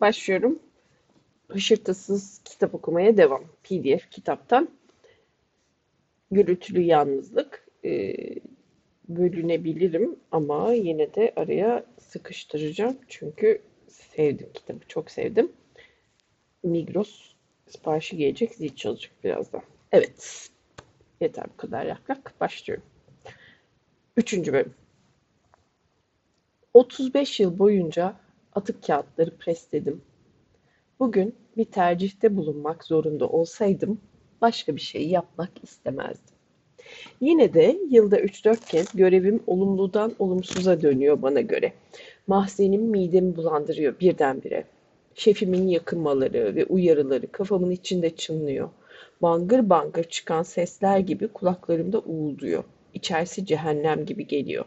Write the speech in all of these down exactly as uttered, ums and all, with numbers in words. Başlıyorum. Hışırtısız kitap okumaya devam. P D F kitaptan. Gürültülü yalnızlık. Ee, bölünebilirim ama yine de araya sıkıştıracağım. Çünkü sevdim kitabı. Çok sevdim. Migros siparişi gelecek. Zil çalacak birazdan. Evet. Yeter bu kadar yaklak. Başlıyorum. Üçüncü bölüm. otuz beş yıl boyunca atık kağıtları presledim. Bugün bir tercihte bulunmak zorunda olsaydım başka bir şey yapmak istemezdim. Yine de yılda üç dört kez görevim olumludan olumsuza dönüyor bana göre. Mahzenim midemi bulandırıyor birdenbire. Şefimin yakınmaları ve uyarıları kafamın içinde çınlıyor. Bangır bangır çıkan sesler gibi kulaklarımda uğulduyor. İçerisi cehennem gibi geliyor.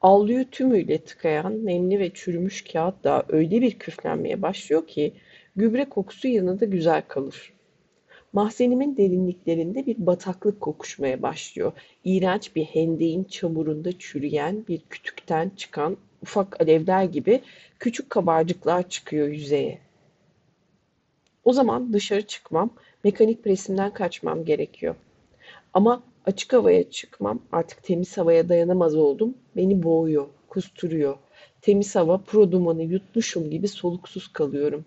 Avluyu tümüyle tıkayan nemli ve çürümüş kağıt da öyle bir küflenmeye başlıyor ki gübre kokusu yanında güzel kalır. Mahzenimin derinliklerinde bir bataklık kokuşmaya başlıyor. İğrenç bir hendeğin çamurunda çürüyen bir kütükten çıkan ufak alevler gibi küçük kabarcıklar çıkıyor yüzeye. O zaman dışarı çıkmam, mekanik presimden kaçmam gerekiyor. Ama açık havaya çıkmam, artık temiz havaya dayanamaz oldum. Beni boğuyor, kusturuyor. Temiz hava pro dumanı yutmuşum gibi soluksuz kalıyorum.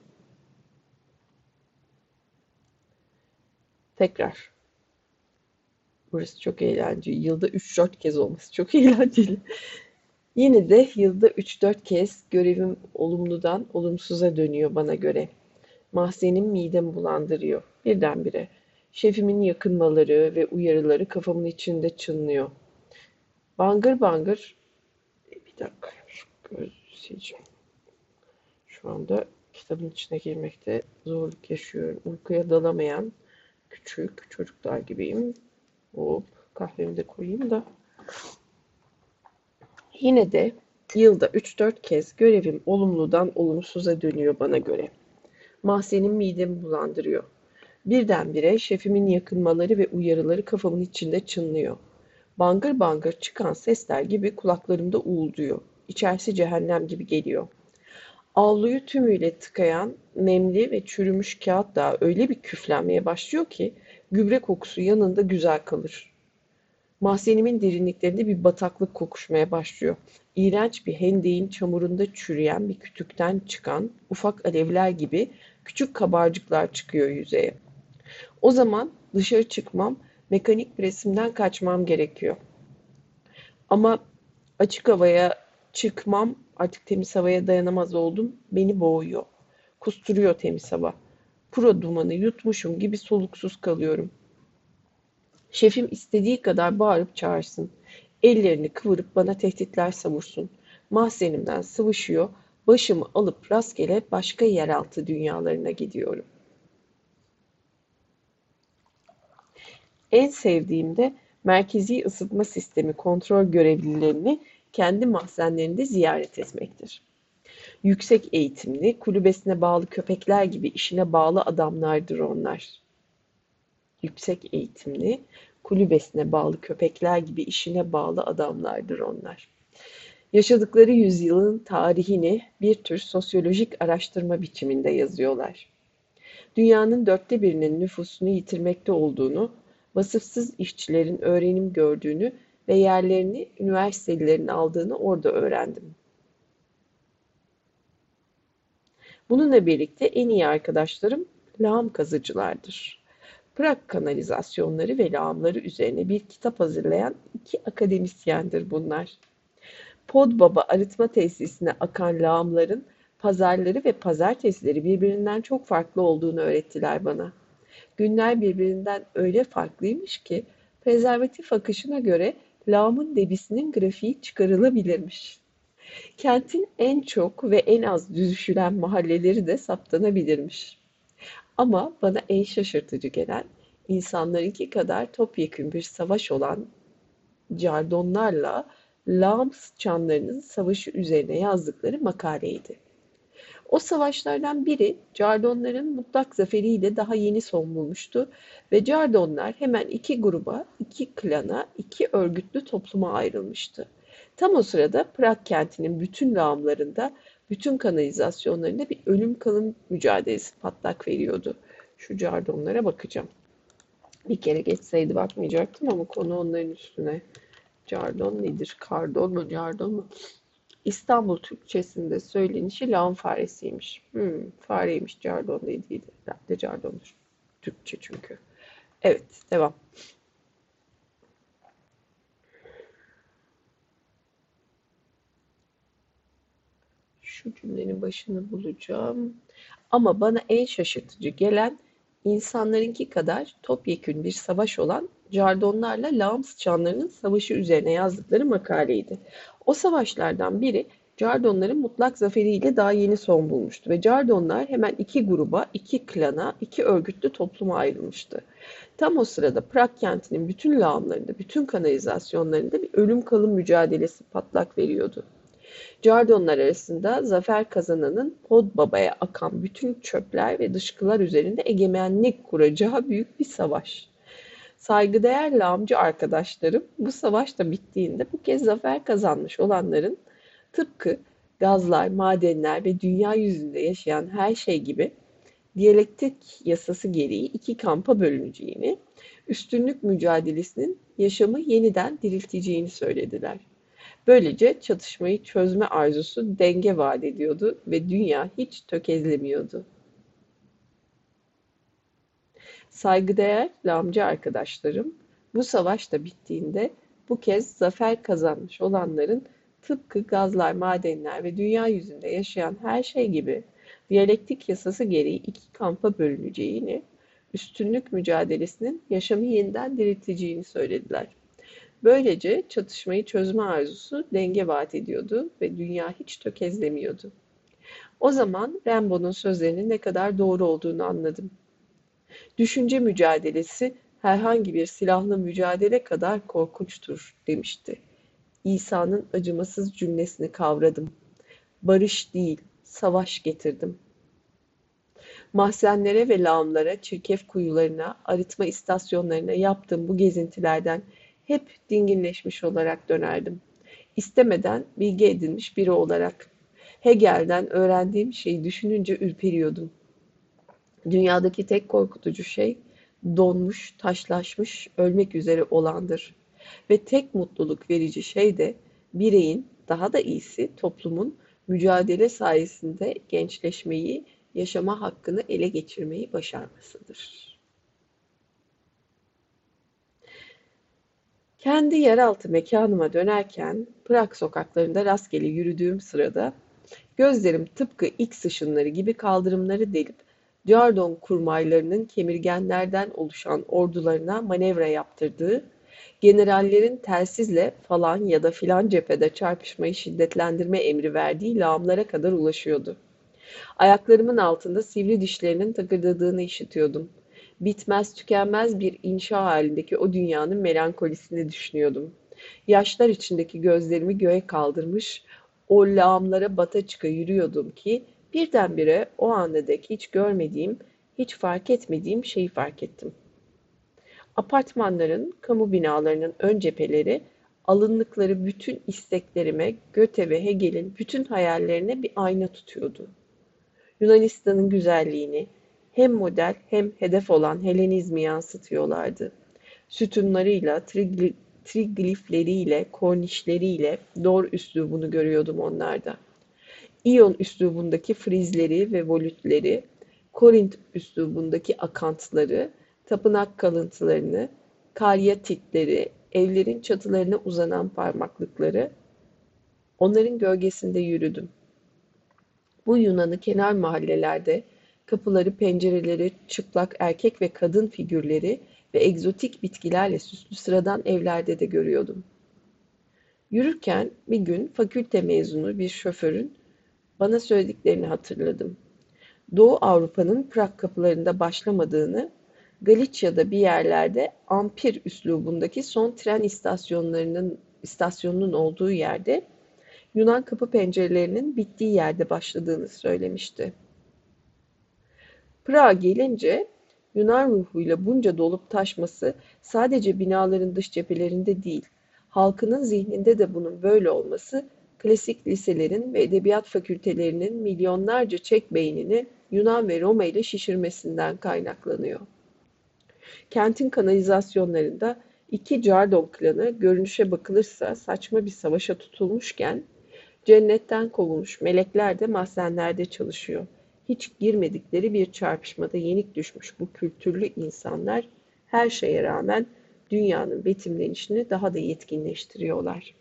Tekrar. Burası çok eğlenceli. Yılda üç dört kez olması çok eğlenceli. Yine de yılda üç dört kez görevim olumludan olumsuza dönüyor bana göre. Mahzenim midemi bulandırıyor. Birdenbire. Şefimin yakınmaları ve uyarıları kafamın içinde çınlıyor. Bangır bangır. Bir dakika. Gözleyeceğim. Şu anda kitabın içine girmekte zorluk yaşıyorum. Uykuya dalamayan küçük çocuklar gibiyim. Hop, kahvemi de koyayım da. Yine de yılda üç dört kez görevim olumludan olumsuza dönüyor bana göre. Mahzenim midemi bulandırıyor. Birdenbire şefimin yakınmaları ve uyarıları kafamın içinde çınlıyor. Bangır bangır çıkan sesler gibi kulaklarımda uğulduyor. İçerisi cehennem gibi geliyor. Avluyu tümüyle tıkayan nemli ve çürümüş kağıt da öyle bir küflenmeye başlıyor ki gübre kokusu yanında güzel kalır. Mahzenimin derinliklerinde bir bataklık kokuşmaya başlıyor. İğrenç bir hendeğin çamurunda çürüyen bir kütükten çıkan ufak alevler gibi küçük kabarcıklar çıkıyor yüzeye. O zaman dışarı çıkmam, mekanik presimden kaçmam gerekiyor. Ama açık havaya çıkmam, artık temiz havaya dayanamaz oldum, beni boğuyor. Kusturuyor temiz hava. Pro dumanı yutmuşum gibi soluksuz kalıyorum. Şefim istediği kadar bağırıp çağırsın. Ellerini kıvırıp bana tehditler savursun. Mahzenimden sıvışıyor, başımı alıp rastgele başka yeraltı dünyalarına gidiyorum. En sevdiğim de merkezi ısıtma sistemi kontrol görevlilerini kendi mahzenlerinde ziyaret etmektir. Yüksek eğitimli, kulübesine bağlı köpekler gibi işine bağlı adamlardır onlar. Yüksek eğitimli, kulübesine bağlı köpekler gibi işine bağlı adamlardır onlar. Yaşadıkları yüzyılın tarihini bir tür sosyolojik araştırma biçiminde yazıyorlar. Dünyanın dörtte birinin nüfusunu yitirmekte olduğunu, vasıfsız işçilerin öğrenim gördüğünü ve yerlerini üniversitelerin aldığını orada öğrendim. Bununla birlikte en iyi arkadaşlarım lağım kazıcılardır. Prag kanalizasyonları ve lağımları üzerine bir kitap hazırlayan iki akademisyendir bunlar. Podbaba arıtma tesisine akan lağımların pazarları ve pazartesileri birbirinden çok farklı olduğunu öğrettiler bana. Günler birbirinden öyle farklıymış ki prezervatif akışına göre lağımın debisinin grafiği çıkarılabilirmiş. Kentin en çok ve en az düşülen mahalleleri de saptanabilirmiş. Ama bana en şaşırtıcı gelen, insanlarınki kadar topyekün bir savaş olan cardonlarla lağım sıçanlarının savaşı üzerine yazdıkları makaleydi. O savaşlardan biri Cardonların mutlak zaferiyle daha yeni son bulmuştu ve Cardonlar hemen iki gruba, iki klana, iki örgütlü topluma ayrılmıştı. Tam o sırada Prag kentinin bütün lağımlarında, bütün kanalizasyonlarında bir ölüm kalım mücadelesi patlak veriyordu. Şu cardonlara bakacağım. Bir kere geçseydi bakmayacaktım ama konu onların üstüne. Cardon nedir? Kardon mu? Cardon mu? İstanbul Türkçesinde söylenişi lağım faresiymiş. Hmm, fareymiş, cardon dediydi. Herhalde cardondur. Türkçe çünkü. Evet, devam. Şu cümlenin başını bulacağım. Ama bana en şaşırtıcı gelen insanlarınki kadar topyekün bir savaş olan cardonlarla lağım sıçanlarının savaşı üzerine yazdıkları makaleydi. O savaşlardan biri cardonların mutlak zaferiyle daha yeni son bulmuştu ve cardonlar hemen iki gruba, iki klana, iki örgütlü topluma ayrılmıştı. Tam o sırada Prag kentinin bütün lağımlarında, bütün kanalizasyonlarında bir ölüm kalım mücadelesi patlak veriyordu. Cardonlar arasında zafer kazananın Podbaba'ya akan bütün çöpler ve dışkılar üzerinde egemenlik kuracağı büyük bir savaş. Saygıdeğer lağımcı arkadaşlarım, bu savaş da bittiğinde bu kez zafer kazanmış olanların tıpkı gazlar, madenler ve dünya yüzünde yaşayan her şey gibi diyalektik yasası gereği iki kampa bölüneceğini, üstünlük mücadelesinin yaşamı yeniden dirilteceğini söylediler. Böylece çatışmayı çözme arzusu denge vaat ediyordu ve dünya hiç tökezlemiyordu. Saygıdeğer lağımcı arkadaşlarım, bu savaş da bittiğinde bu kez zafer kazanmış olanların tıpkı gazlar, madenler ve dünya yüzünde yaşayan her şey gibi diyalektik yasası gereği iki kampa bölüneceğini, üstünlük mücadelesinin yaşamı yeniden dirilteceğini söylediler. Böylece çatışmayı çözme arzusu denge vaat ediyordu ve dünya hiç tökezlemiyordu. O zaman Rimbaud'un sözlerinin ne kadar doğru olduğunu anladım. Düşünce mücadelesi herhangi bir silahlı mücadele kadar korkunçtur demişti. İsa'nın acımasız cümlesini kavradım. Barış değil, savaş getirdim. Mahzenlere ve lağımlara, çirkef kuyularına, arıtma istasyonlarına yaptığım bu gezintilerden hep dinginleşmiş olarak dönerdim. İstemeden bilgi edinmiş biri olarak. Hegel'den öğrendiğim şeyi düşününce ürperiyordum. Dünyadaki tek korkutucu şey donmuş, taşlaşmış, ölmek üzere olandır. Ve tek mutluluk verici şey de bireyin, daha da iyisi toplumun mücadele sayesinde gençleşmeyi, yaşama hakkını ele geçirmeyi başarmasıdır. Kendi yeraltı mekanıma dönerken Prag sokaklarında rastgele yürüdüğüm sırada gözlerim tıpkı X ışınları gibi kaldırımları delip Cardon kurmaylarının kemirgenlerden oluşan ordularına manevra yaptırdığı, generallerin telsizle falan ya da filan cephede çarpışmayı şiddetlendirme emri verdiği lağımlara kadar ulaşıyordu. Ayaklarımın altında sivri dişlerinin takırdadığını işitiyordum. Bitmez tükenmez bir inşa halindeki o dünyanın melankolisini düşünüyordum. Yaşlar içindeki gözlerimi göğe kaldırmış, o lağımlara bata çıka yürüyordum ki birdenbire o andaki hiç görmediğim, hiç fark etmediğim şeyi fark ettim. Apartmanların, kamu binalarının ön cepheleri, alındıkları bütün isteklerime, Göte ve Hegel'in bütün hayallerine bir ayna tutuyordu. Yunanistan'ın güzelliğini hem model hem hedef olan Helenizmi yansıtıyorlardı. Sütunlarıyla, trigli, triglifleriyle, kornişleriyle doğru üslubunu görüyordum onlarda. İyon üslubundaki frizleri ve volütleri, Korint üslubundaki akantları, tapınak kalıntılarını, karyatitleri, evlerin çatılarına uzanan parmaklıkları, onların gölgesinde yürüdüm. Bu Yunan'ı kenar mahallelerde, kapıları, pencereleri, çıplak erkek ve kadın figürleri ve egzotik bitkilerle süslü sıradan evlerde de görüyordum. Yürürken bir gün fakülte mezunu bir şoförün bana söylediklerini hatırladım. Doğu Avrupa'nın Prag kapılarında başlamadığını, Galicia'da bir yerlerde ampir üslubundaki son tren istasyonlarının istasyonunun olduğu yerde Yunan kapı pencerelerinin bittiği yerde başladığını söylemişti. Prag'a gelince Yunan ruhuyla bunca dolup taşması sadece binaların dış cephelerinde değil, halkının zihninde de bunun böyle olması, klasik liselerin ve edebiyat fakültelerinin milyonlarca Çek beynini Yunan ve Roma ile şişirmesinden kaynaklanıyor. Kentin kanalizasyonlarında iki Cardon klanı görünüşe bakılırsa saçma bir savaşa tutulmuşken, cennetten kovulmuş melekler de mahzenlerde çalışıyor. Hiç girmedikleri bir çarpışmada yenik düşmüş bu kültürlü insanlar her şeye rağmen dünyanın betimlenişini daha da yetkinleştiriyorlar.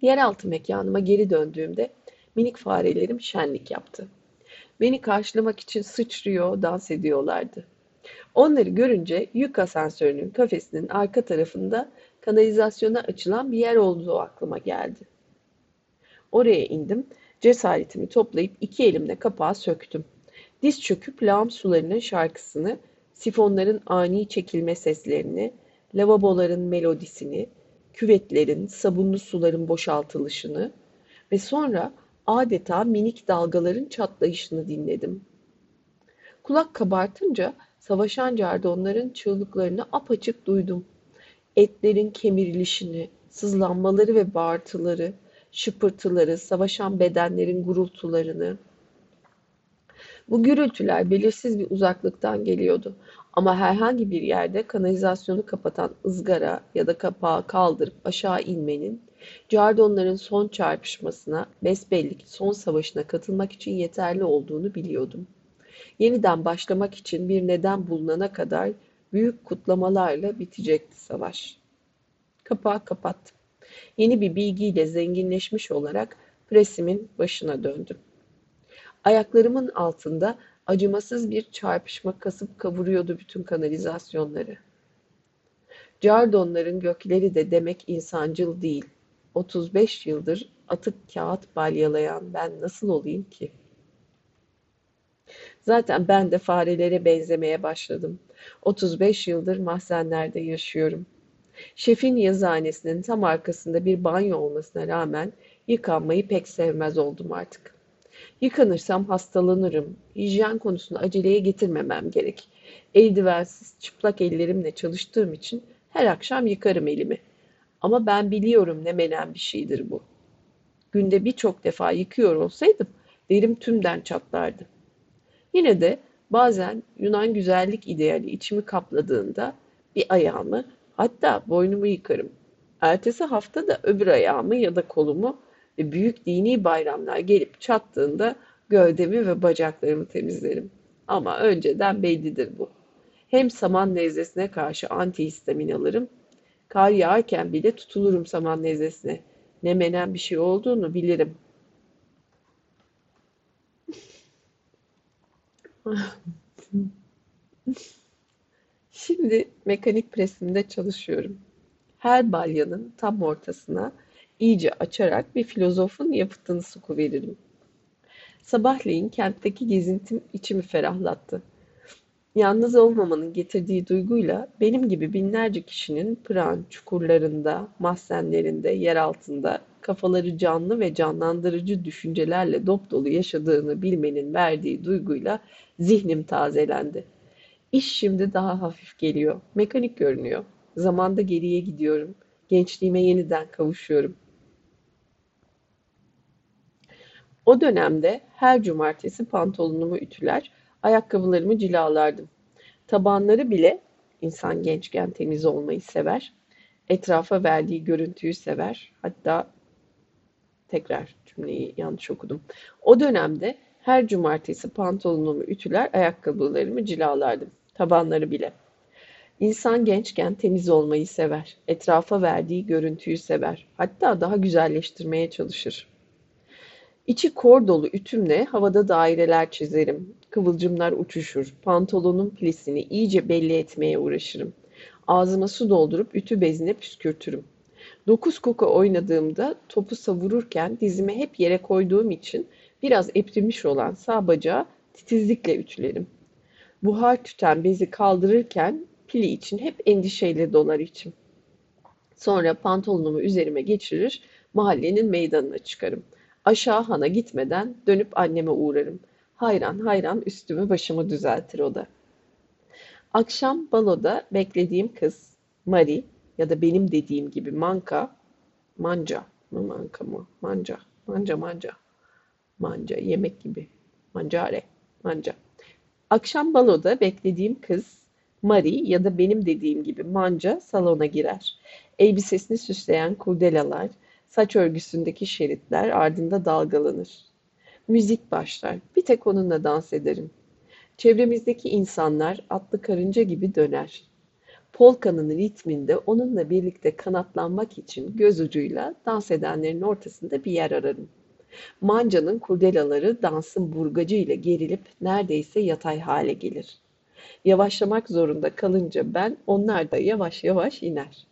Yeraltı mekanıma geri döndüğümde minik farelerim şenlik yaptı. Beni karşılamak için sıçrıyor, dans ediyorlardı. Onları görünce yük asansörünün kafesinin arka tarafında kanalizasyona açılan bir yer olduğu aklıma geldi. Oraya indim, cesaretimi toplayıp iki elimle kapağı söktüm. Diz çöküp lağım sularının şarkısını, sifonların ani çekilme seslerini, lavaboların melodisini, küvetlerin, sabunlu suların boşaltılışını ve sonra adeta minik dalgaların çatlayışını dinledim. Kulak kabartınca savaşan cardonların çığlıklarını apaçık duydum. Etlerin kemirilişini, sızlanmaları ve bağırtıları, şıpırtıları, savaşan bedenlerin gurultularını. Bu gürültüler belirsiz bir uzaklıktan geliyordu. Ama herhangi bir yerde kanalizasyonu kapatan ızgara ya da kapağı kaldırıp aşağı inmenin, Cardonların son çarpışmasına, besbelli son savaşına katılmak için yeterli olduğunu biliyordum. Yeniden başlamak için bir neden bulunana kadar büyük kutlamalarla bitecekti savaş. Kapağı kapattım. Yeni bir bilgiyle zenginleşmiş olarak presimin başına döndüm. Ayaklarımın altında acımasız bir çarpışma kasıp kavuruyordu bütün kanalizasyonları. Cardonların gökleri de demek insancıl değil. otuz beş yıldır atık kağıt balyalayan ben nasıl olayım ki? Zaten ben de farelere benzemeye başladım. otuz beş yıldır mahzenlerde yaşıyorum. Şefin yazıhanesinin tam arkasında bir banyo olmasına rağmen yıkanmayı pek sevmez oldum artık. Yıkanırsam hastalanırım. Hijyen konusunu aceleye getirmemem gerek. Eldivensiz çıplak ellerimle çalıştığım için her akşam yıkarım elimi. Ama ben biliyorum ne menen bir şeydir bu. Günde birçok defa yıkıyor olsaydım derim tümden çatlardı. Yine de bazen Yunan güzellik ideali içimi kapladığında bir ayağımı, hatta boynumu yıkarım. Ertesi hafta da öbür ayağımı ya da kolumu ve büyük dini bayramlar gelip çattığında gövdemi ve bacaklarımı temizlerim. Ama önceden bellidir bu. Hem saman nezlesine karşı antihistamin alırım, kar yağarken bile tutulurum saman nezlesine. Ne menen bir şey olduğunu bilirim. Şimdi mekanik presimde çalışıyorum. Her balyanın tam ortasına iyice açarak bir filozofun yapıtını sıkı veririm. Sabahleyin kentteki gezintim içimi ferahlattı. Yalnız olmamanın getirdiği duyguyla benim gibi binlerce kişinin pıraan çukurlarında, mahzenlerinde, yer altında kafaları canlı ve canlandırıcı düşüncelerle dopdolu yaşadığını bilmenin verdiği duyguyla zihnim tazelendi. İş şimdi daha hafif geliyor, mekanik görünüyor. Zamanda geriye gidiyorum, gençliğime yeniden kavuşuyorum. O dönemde her cumartesi pantolonumu ütüler, ayakkabılarımı cilalardım. Tabanları bile, insan gençken temiz olmayı sever, etrafa verdiği görüntüyü sever. Hatta tekrar cümleyi yanlış okudum. O dönemde her cumartesi pantolonumu ütüler, ayakkabılarımı cilalardım. Tabanları bile. İnsan gençken temiz olmayı sever, etrafa verdiği görüntüyü sever. Hatta daha güzelleştirmeye çalışır. İçi kor dolu ütümle havada daireler çizerim. Kıvılcımlar uçuşur. Pantolonun plisini iyice belli etmeye uğraşırım. Ağzıma su doldurup ütü bezine püskürtürüm. Dokuz koku oynadığımda topu savururken dizimi hep yere koyduğum için biraz eptimiş olan sağ bacağı titizlikle ütülerim. Buhar tüten bezi kaldırırken pili için hep endişeyle dolar içim. Sonra pantolonumu üzerime geçirir, mahallenin meydanına çıkarım. Aşağı hana gitmeden dönüp anneme uğrarım. Hayran hayran üstümü başımı düzeltir o da. Akşam baloda beklediğim kız, Mari ya da benim dediğim gibi manka, manca mı manka mı? Manca, manca, manca. Manca, yemek gibi. Mancare, manca. Akşam baloda beklediğim kız Mari ya da benim dediğim gibi manca salona girer. Elbisesini süsleyen kurdelalar, saç örgüsündeki şeritler ardında dalgalanır. Müzik başlar. Bir tek onunla dans ederim. Çevremizdeki insanlar atlı karınca gibi döner. Polkanın ritminde onunla birlikte kanatlanmak için göz ucuyla dans edenlerin ortasında bir yer ararım. Manca'nın kurdelaları dansın burgacı ile gerilip neredeyse yatay hale gelir. Yavaşlamak zorunda kalınca ben, onlar da yavaş yavaş iner.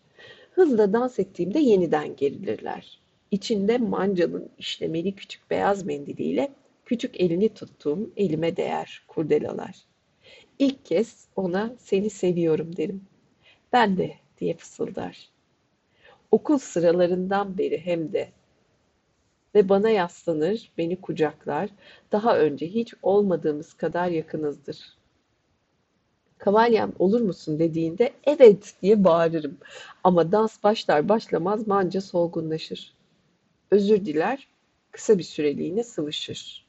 Hızla dans ettiğimde yeniden gerilirler. İçinde Manca'nın işlemeli küçük beyaz mendiliyle küçük elini tuttuğum elime değer kurdelalar. İlk kez ona seni seviyorum derim. Ben de diye fısıldar. Okul sıralarından beri hem de ve bana yaslanır, beni kucaklar. Daha önce hiç olmadığımız kadar yakınızdır. Kavalyem olur musun dediğinde evet diye bağırırım. Ama dans başlar başlamaz Manca solgunlaşır. Özür diler, kısa bir süreliğine sıvışır.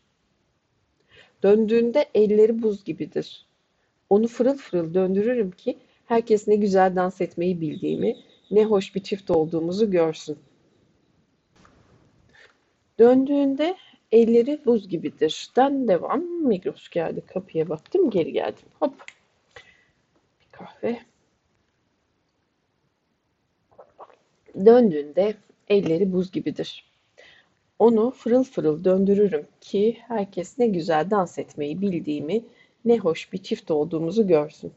Döndüğünde elleri buz gibidir. Onu fırıl fırıl döndürürüm ki herkes ne güzel dans etmeyi bildiğimi, ne hoş bir çift olduğumuzu görsün. Döndüğünde elleri buz gibidir. Den devam. Migros geldi. Kapıya baktım. Geri geldim. Hop. Bir kahve. Döndüğünde elleri buz gibidir. Onu fırıl fırıl döndürürüm ki herkes ne güzel dans etmeyi bildiğimi, ne hoş bir çift olduğumuzu görsün.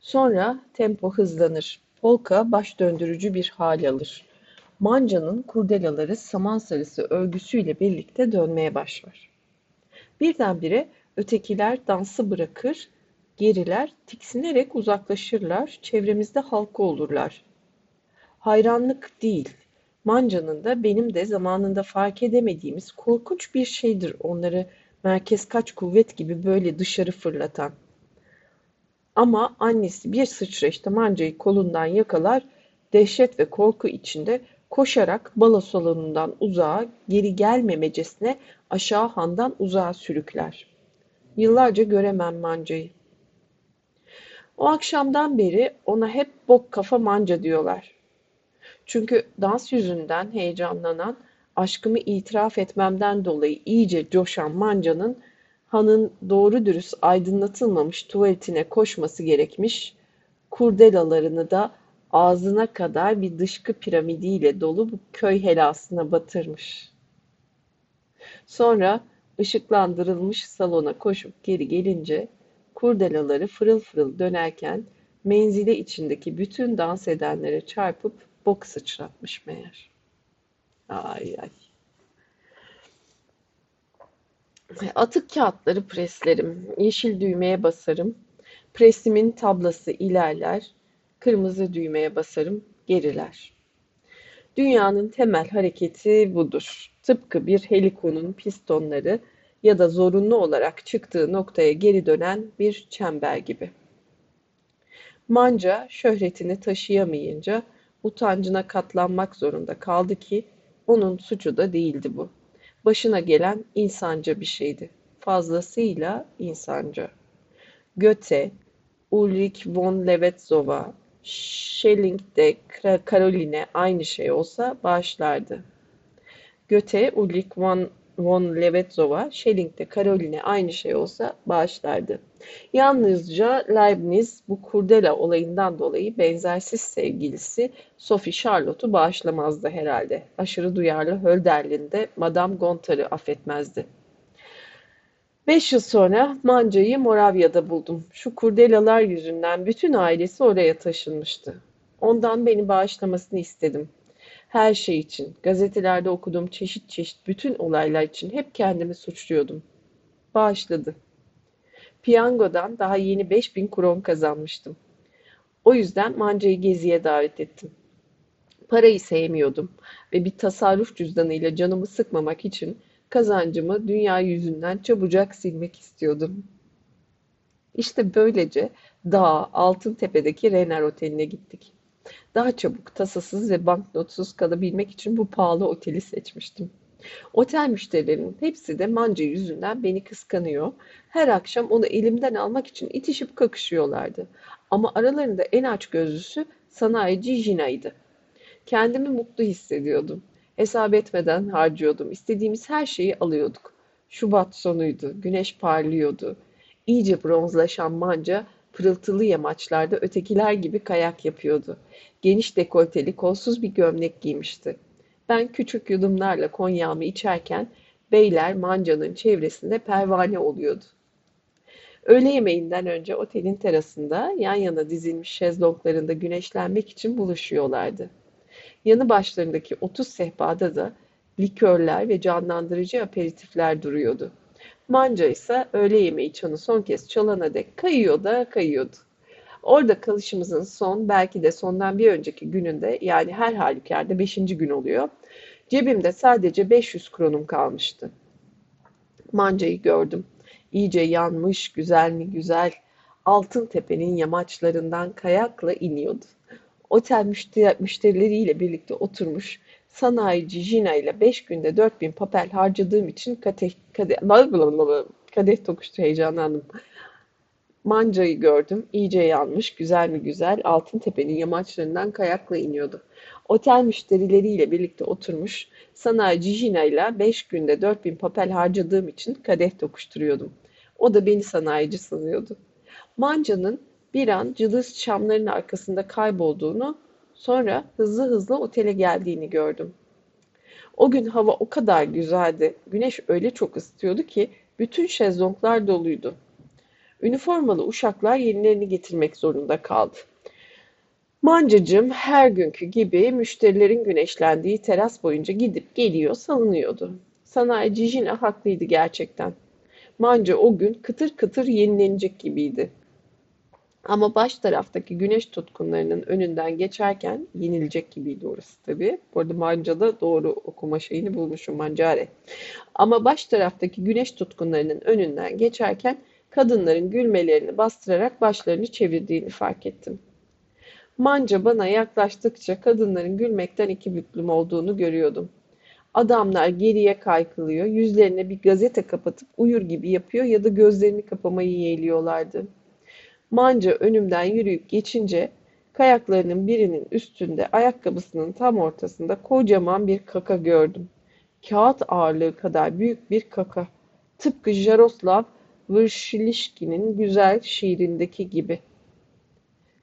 Sonra tempo hızlanır. Polka baş döndürücü bir hal alır. Manca'nın kurdelaları saman sarısı örgüsüyle birlikte dönmeye başlar. Birdenbire ötekiler dansı bırakır, geriler, tiksinerek uzaklaşırlar, çevremizde halka olurlar. Hayranlık değil, Manca'nın da benim de zamanında fark edemediğimiz korkunç bir şeydir onları merkez kaç kuvvet gibi böyle dışarı fırlatan. Ama annesi bir sıçrayışta Manca'yı kolundan yakalar, dehşet ve korku içinde koşarak balo salonundan uzağa, geri gelmemecesine aşağı handan uzağa sürükler. Yıllarca göremem Manca'yı. O akşamdan beri ona hep bok kafa Manca diyorlar. Çünkü dans yüzünden heyecanlanan, aşkımı itiraf etmemden dolayı iyice coşan Manca'nın hanın doğru dürüst aydınlatılmamış tuvaletine koşması gerekmiş, kurdelalarını da ağzına kadar bir dışkı piramidiyle dolu bu köy helasına batırmış. Sonra ışıklandırılmış salona koşup geri gelince, kurdelaları fırıl fırıl dönerken menzile içindeki bütün dans edenlere çarpıp bok sıçratmış meğer. Ay ay. Atık kağıtları preslerim. Yeşil düğmeye basarım. Presimin tablası ilerler. Kırmızı düğmeye basarım, geriler. Dünyanın temel hareketi budur. Tıpkı bir helikonun pistonları ya da zorunlu olarak çıktığı noktaya geri dönen bir çember gibi. Manca şöhretini taşıyamayınca utancına katlanmak zorunda kaldı ki onun suçu da değildi bu. Başına gelen insanca bir şeydi. Fazlasıyla insanca. Goethe, Ulrich von Levetzowa, Schelling de Caroline aynı şey olsa bağışlardı. Goethe, Ulrich von, von Levetzowa, Schelling de Caroline aynı şey olsa bağışlardı. Yalnızca Leibniz bu kurdela olayından dolayı benzersiz sevgilisi Sophie Charlotte'u bağışlamazdı herhalde. Aşırı duyarlı Hölderlin de Madame Gontard'ı affetmezdi. Beş yıl sonra Manca'yı Moravya'da buldum. Şu kurdelalar yüzünden bütün ailesi oraya taşınmıştı. Ondan beni bağışlamasını istedim. Her şey için, gazetelerde okuduğum çeşit çeşit bütün olaylar için hep kendimi suçluyordum. Bağışladı. Piyangodan daha yeni beş bin kron kazanmıştım. O yüzden Manca'yı geziye davet ettim. Parayı sevmiyordum ve bir tasarruf cüzdanıyla canımı sıkmamak için kazancımı dünya yüzünden çabucak silmek istiyordum. İşte böylece daha Altıntepe'deki Rener Oteli'ne gittik. Daha çabuk, tasasız ve banknotsuz kalabilmek için bu pahalı oteli seçmiştim. Otel müşterilerinin hepsi de manca yüzünden beni kıskanıyor. Her akşam onu elimden almak için itişip kakışıyorlardı. Ama aralarında en açgözlüsü sanayici Jina'ydı. Kendimi mutlu hissediyordum. Hesap etmeden harcıyordum. İstediğimiz her şeyi alıyorduk. Şubat sonuydu. Güneş parlıyordu. İyice bronzlaşan manca pırıltılı yamaçlarda ötekiler gibi kayak yapıyordu. Geniş dekolteli, kolsuz bir gömlek giymişti. Ben küçük yudumlarla konyağımı içerken beyler mancanın çevresinde pervane oluyordu. Öğle yemeğinden önce otelin terasında yan yana dizilmiş şezlonglarında güneşlenmek için buluşuyorlardı. Yanı başlarındaki otuz sehpada da likörler ve canlandırıcı aperitifler duruyordu. Manca ise öğle yemeği çanı son kez çalana dek kayıyor da kayıyordu. Orada kalışımızın son, belki de sondan bir önceki gününde, yani her halükarda beşinci gün oluyor. Cebimde sadece beş yüz kronum kalmıştı. Mancayı gördüm. İyice yanmış, güzel mi güzel, Altıntepe'nin yamaçlarından kayakla iniyordu. Otel müşterileriyle birlikte oturmuş, sanayici Jina ile beş günde dört bin papel harcadığım için kadeh, kadeh, kadeh tokuştu, heyecanlandım. Mancayı gördüm, iyice yanmış, güzel mi güzel, Altıntepe'nin yamaçlarından kayakla iniyordu. Otel müşterileriyle birlikte oturmuş, sanayici Jina ile beş günde dört bin papel harcadığım için kadeh tokuşturuyordum. O da beni sanayici sanıyordu. Manca'nın bir an cılız çamların arkasında kaybolduğunu, sonra hızlı hızlı otele geldiğini gördüm. O gün hava o kadar güzeldi, güneş öyle çok ısıtıyordu ki bütün şezlonglar doluydu. Üniformalı uşaklar yenilerini getirmek zorunda kaldı. Mancacığım her günkü gibi müşterilerin güneşlendiği teras boyunca gidip geliyor, salınıyordu. Sanayici Jina haklıydı gerçekten. Manca o gün kıtır kıtır yenilenecek gibiydi. Ama baş taraftaki güneş tutkunlarının önünden geçerken yenilecek gibiydi orası tabii. Bu arada mancada doğru okuma şeyini bulmuşum, mancare. Ama baş taraftaki güneş tutkunlarının önünden geçerken kadınların gülmelerini bastırarak başlarını çevirdiğini fark ettim. Manca bana yaklaştıkça kadınların gülmekten iki büklüm olduğunu görüyordum. Adamlar geriye kaykılıyor, yüzlerine bir gazete kapatıp uyur gibi yapıyor ya da gözlerini kapamayı yeğliyorlardı. Manca önümden yürüyüp geçince kayaklarının birinin üstünde, ayakkabısının tam ortasında kocaman bir kaka gördüm. Kağıt ağırlığı kadar büyük bir kaka. Tıpkı Jaroslav Vrşilişkin'in güzel şiirindeki gibi.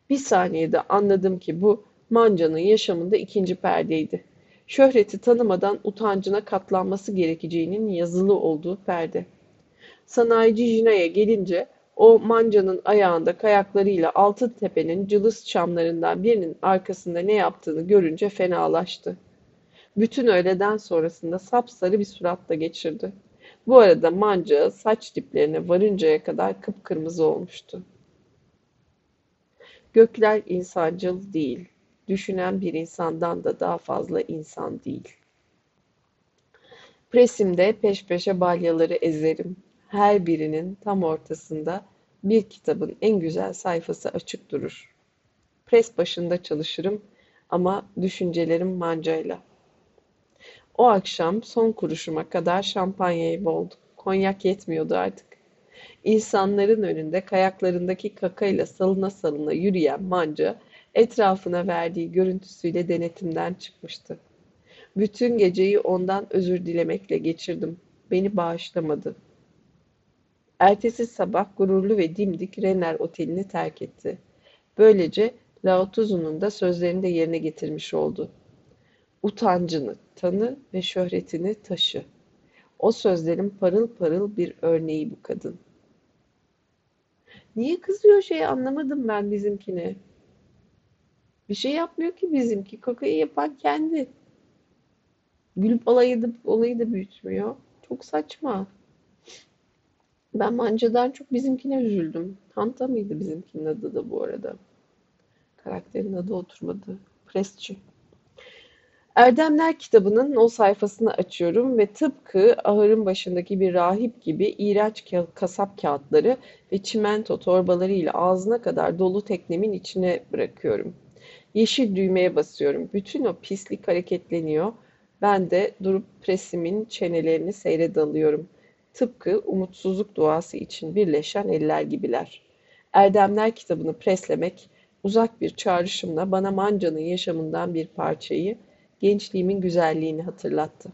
Bir saniyede anladım ki bu Manca'nın yaşamında ikinci perdeydi. Şöhreti tanımadan utancına katlanması gerekeceğinin yazılı olduğu perde. Sanayici Jina'ya gelince o Manca'nın ayağında kayaklarıyla Altıntepe'nin cılız çamlarından birinin arkasında ne yaptığını görünce fenalaştı. Bütün öğleden sonrasında sapsarı bir suratla geçirdi. Bu arada Manca saç diplerine varıncaya kadar kıpkırmızı olmuştu. Gökler insancıl değil, düşünen bir insandan da daha fazla insan değil. Presimde peş peşe balyaları ezerim. Her birinin tam ortasında bir kitabın en güzel sayfası açık durur. Pres başında çalışırım ama düşüncelerim mancayla. O akşam son kuruşuma kadar şampanyayı boğuldum. Konyak yetmiyordu artık. İnsanların önünde kayaklarındaki kakayla salına salına yürüyen manca etrafına verdiği görüntüsüyle denetimden çıkmıştı. Bütün geceyi ondan özür dilemekle geçirdim. Beni bağışlamadı. Ertesi sabah gururlu ve dimdik Renner Oteli'ni terk etti. Böylece Lao Tzu'nun da sözlerini de yerine getirmiş oldu. Utancını tanı ve şöhretini taşı. O sözlerin parıl parıl bir örneği bu kadın. Niye kızıyor şeyi anlamadım ben bizimkine. Bir şey yapmıyor ki bizimki. Kakayı yapan kendi. Gülüp olayı da, olayı da büyütmüyor. Çok saçma. Ben mancadan çok bizimkine üzüldüm. Hanta mıydı bizimkinin adı da bu arada? Karakterin adı oturmadı. Presçi. Erdemler kitabının o sayfasını açıyorum ve tıpkı ahırın başındaki bir rahip gibi iğrenç kasap kağıtları ve çimento torbalarıyla ağzına kadar dolu teknemin içine bırakıyorum. Yeşil düğmeye basıyorum. Bütün o pislik hareketleniyor. Ben de durup presimin çenelerini seyre dalıyorum. Tıpkı umutsuzluk duası için birleşen eller gibiler. Erdemler kitabını preslemek, uzak bir çağrışımla bana Manca'nın yaşamından bir parçayı, gençliğimin güzelliğini hatırlattı.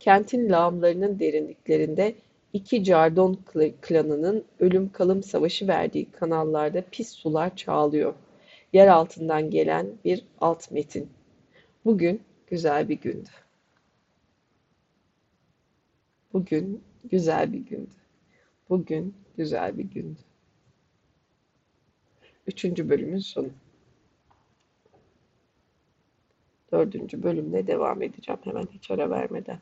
Kentin lağımlarının derinliklerinde iki Cardon klanının ölüm kalım savaşı verdiği kanallarda pis sular çağlıyor. Yer altından gelen bir alt metin. Bugün güzel bir gündü. Bugün güzel bir gündü. Bugün güzel bir gündü. Üçüncü bölümün sonu. Dördüncü bölümle devam edeceğim hemen hiç ara vermeden.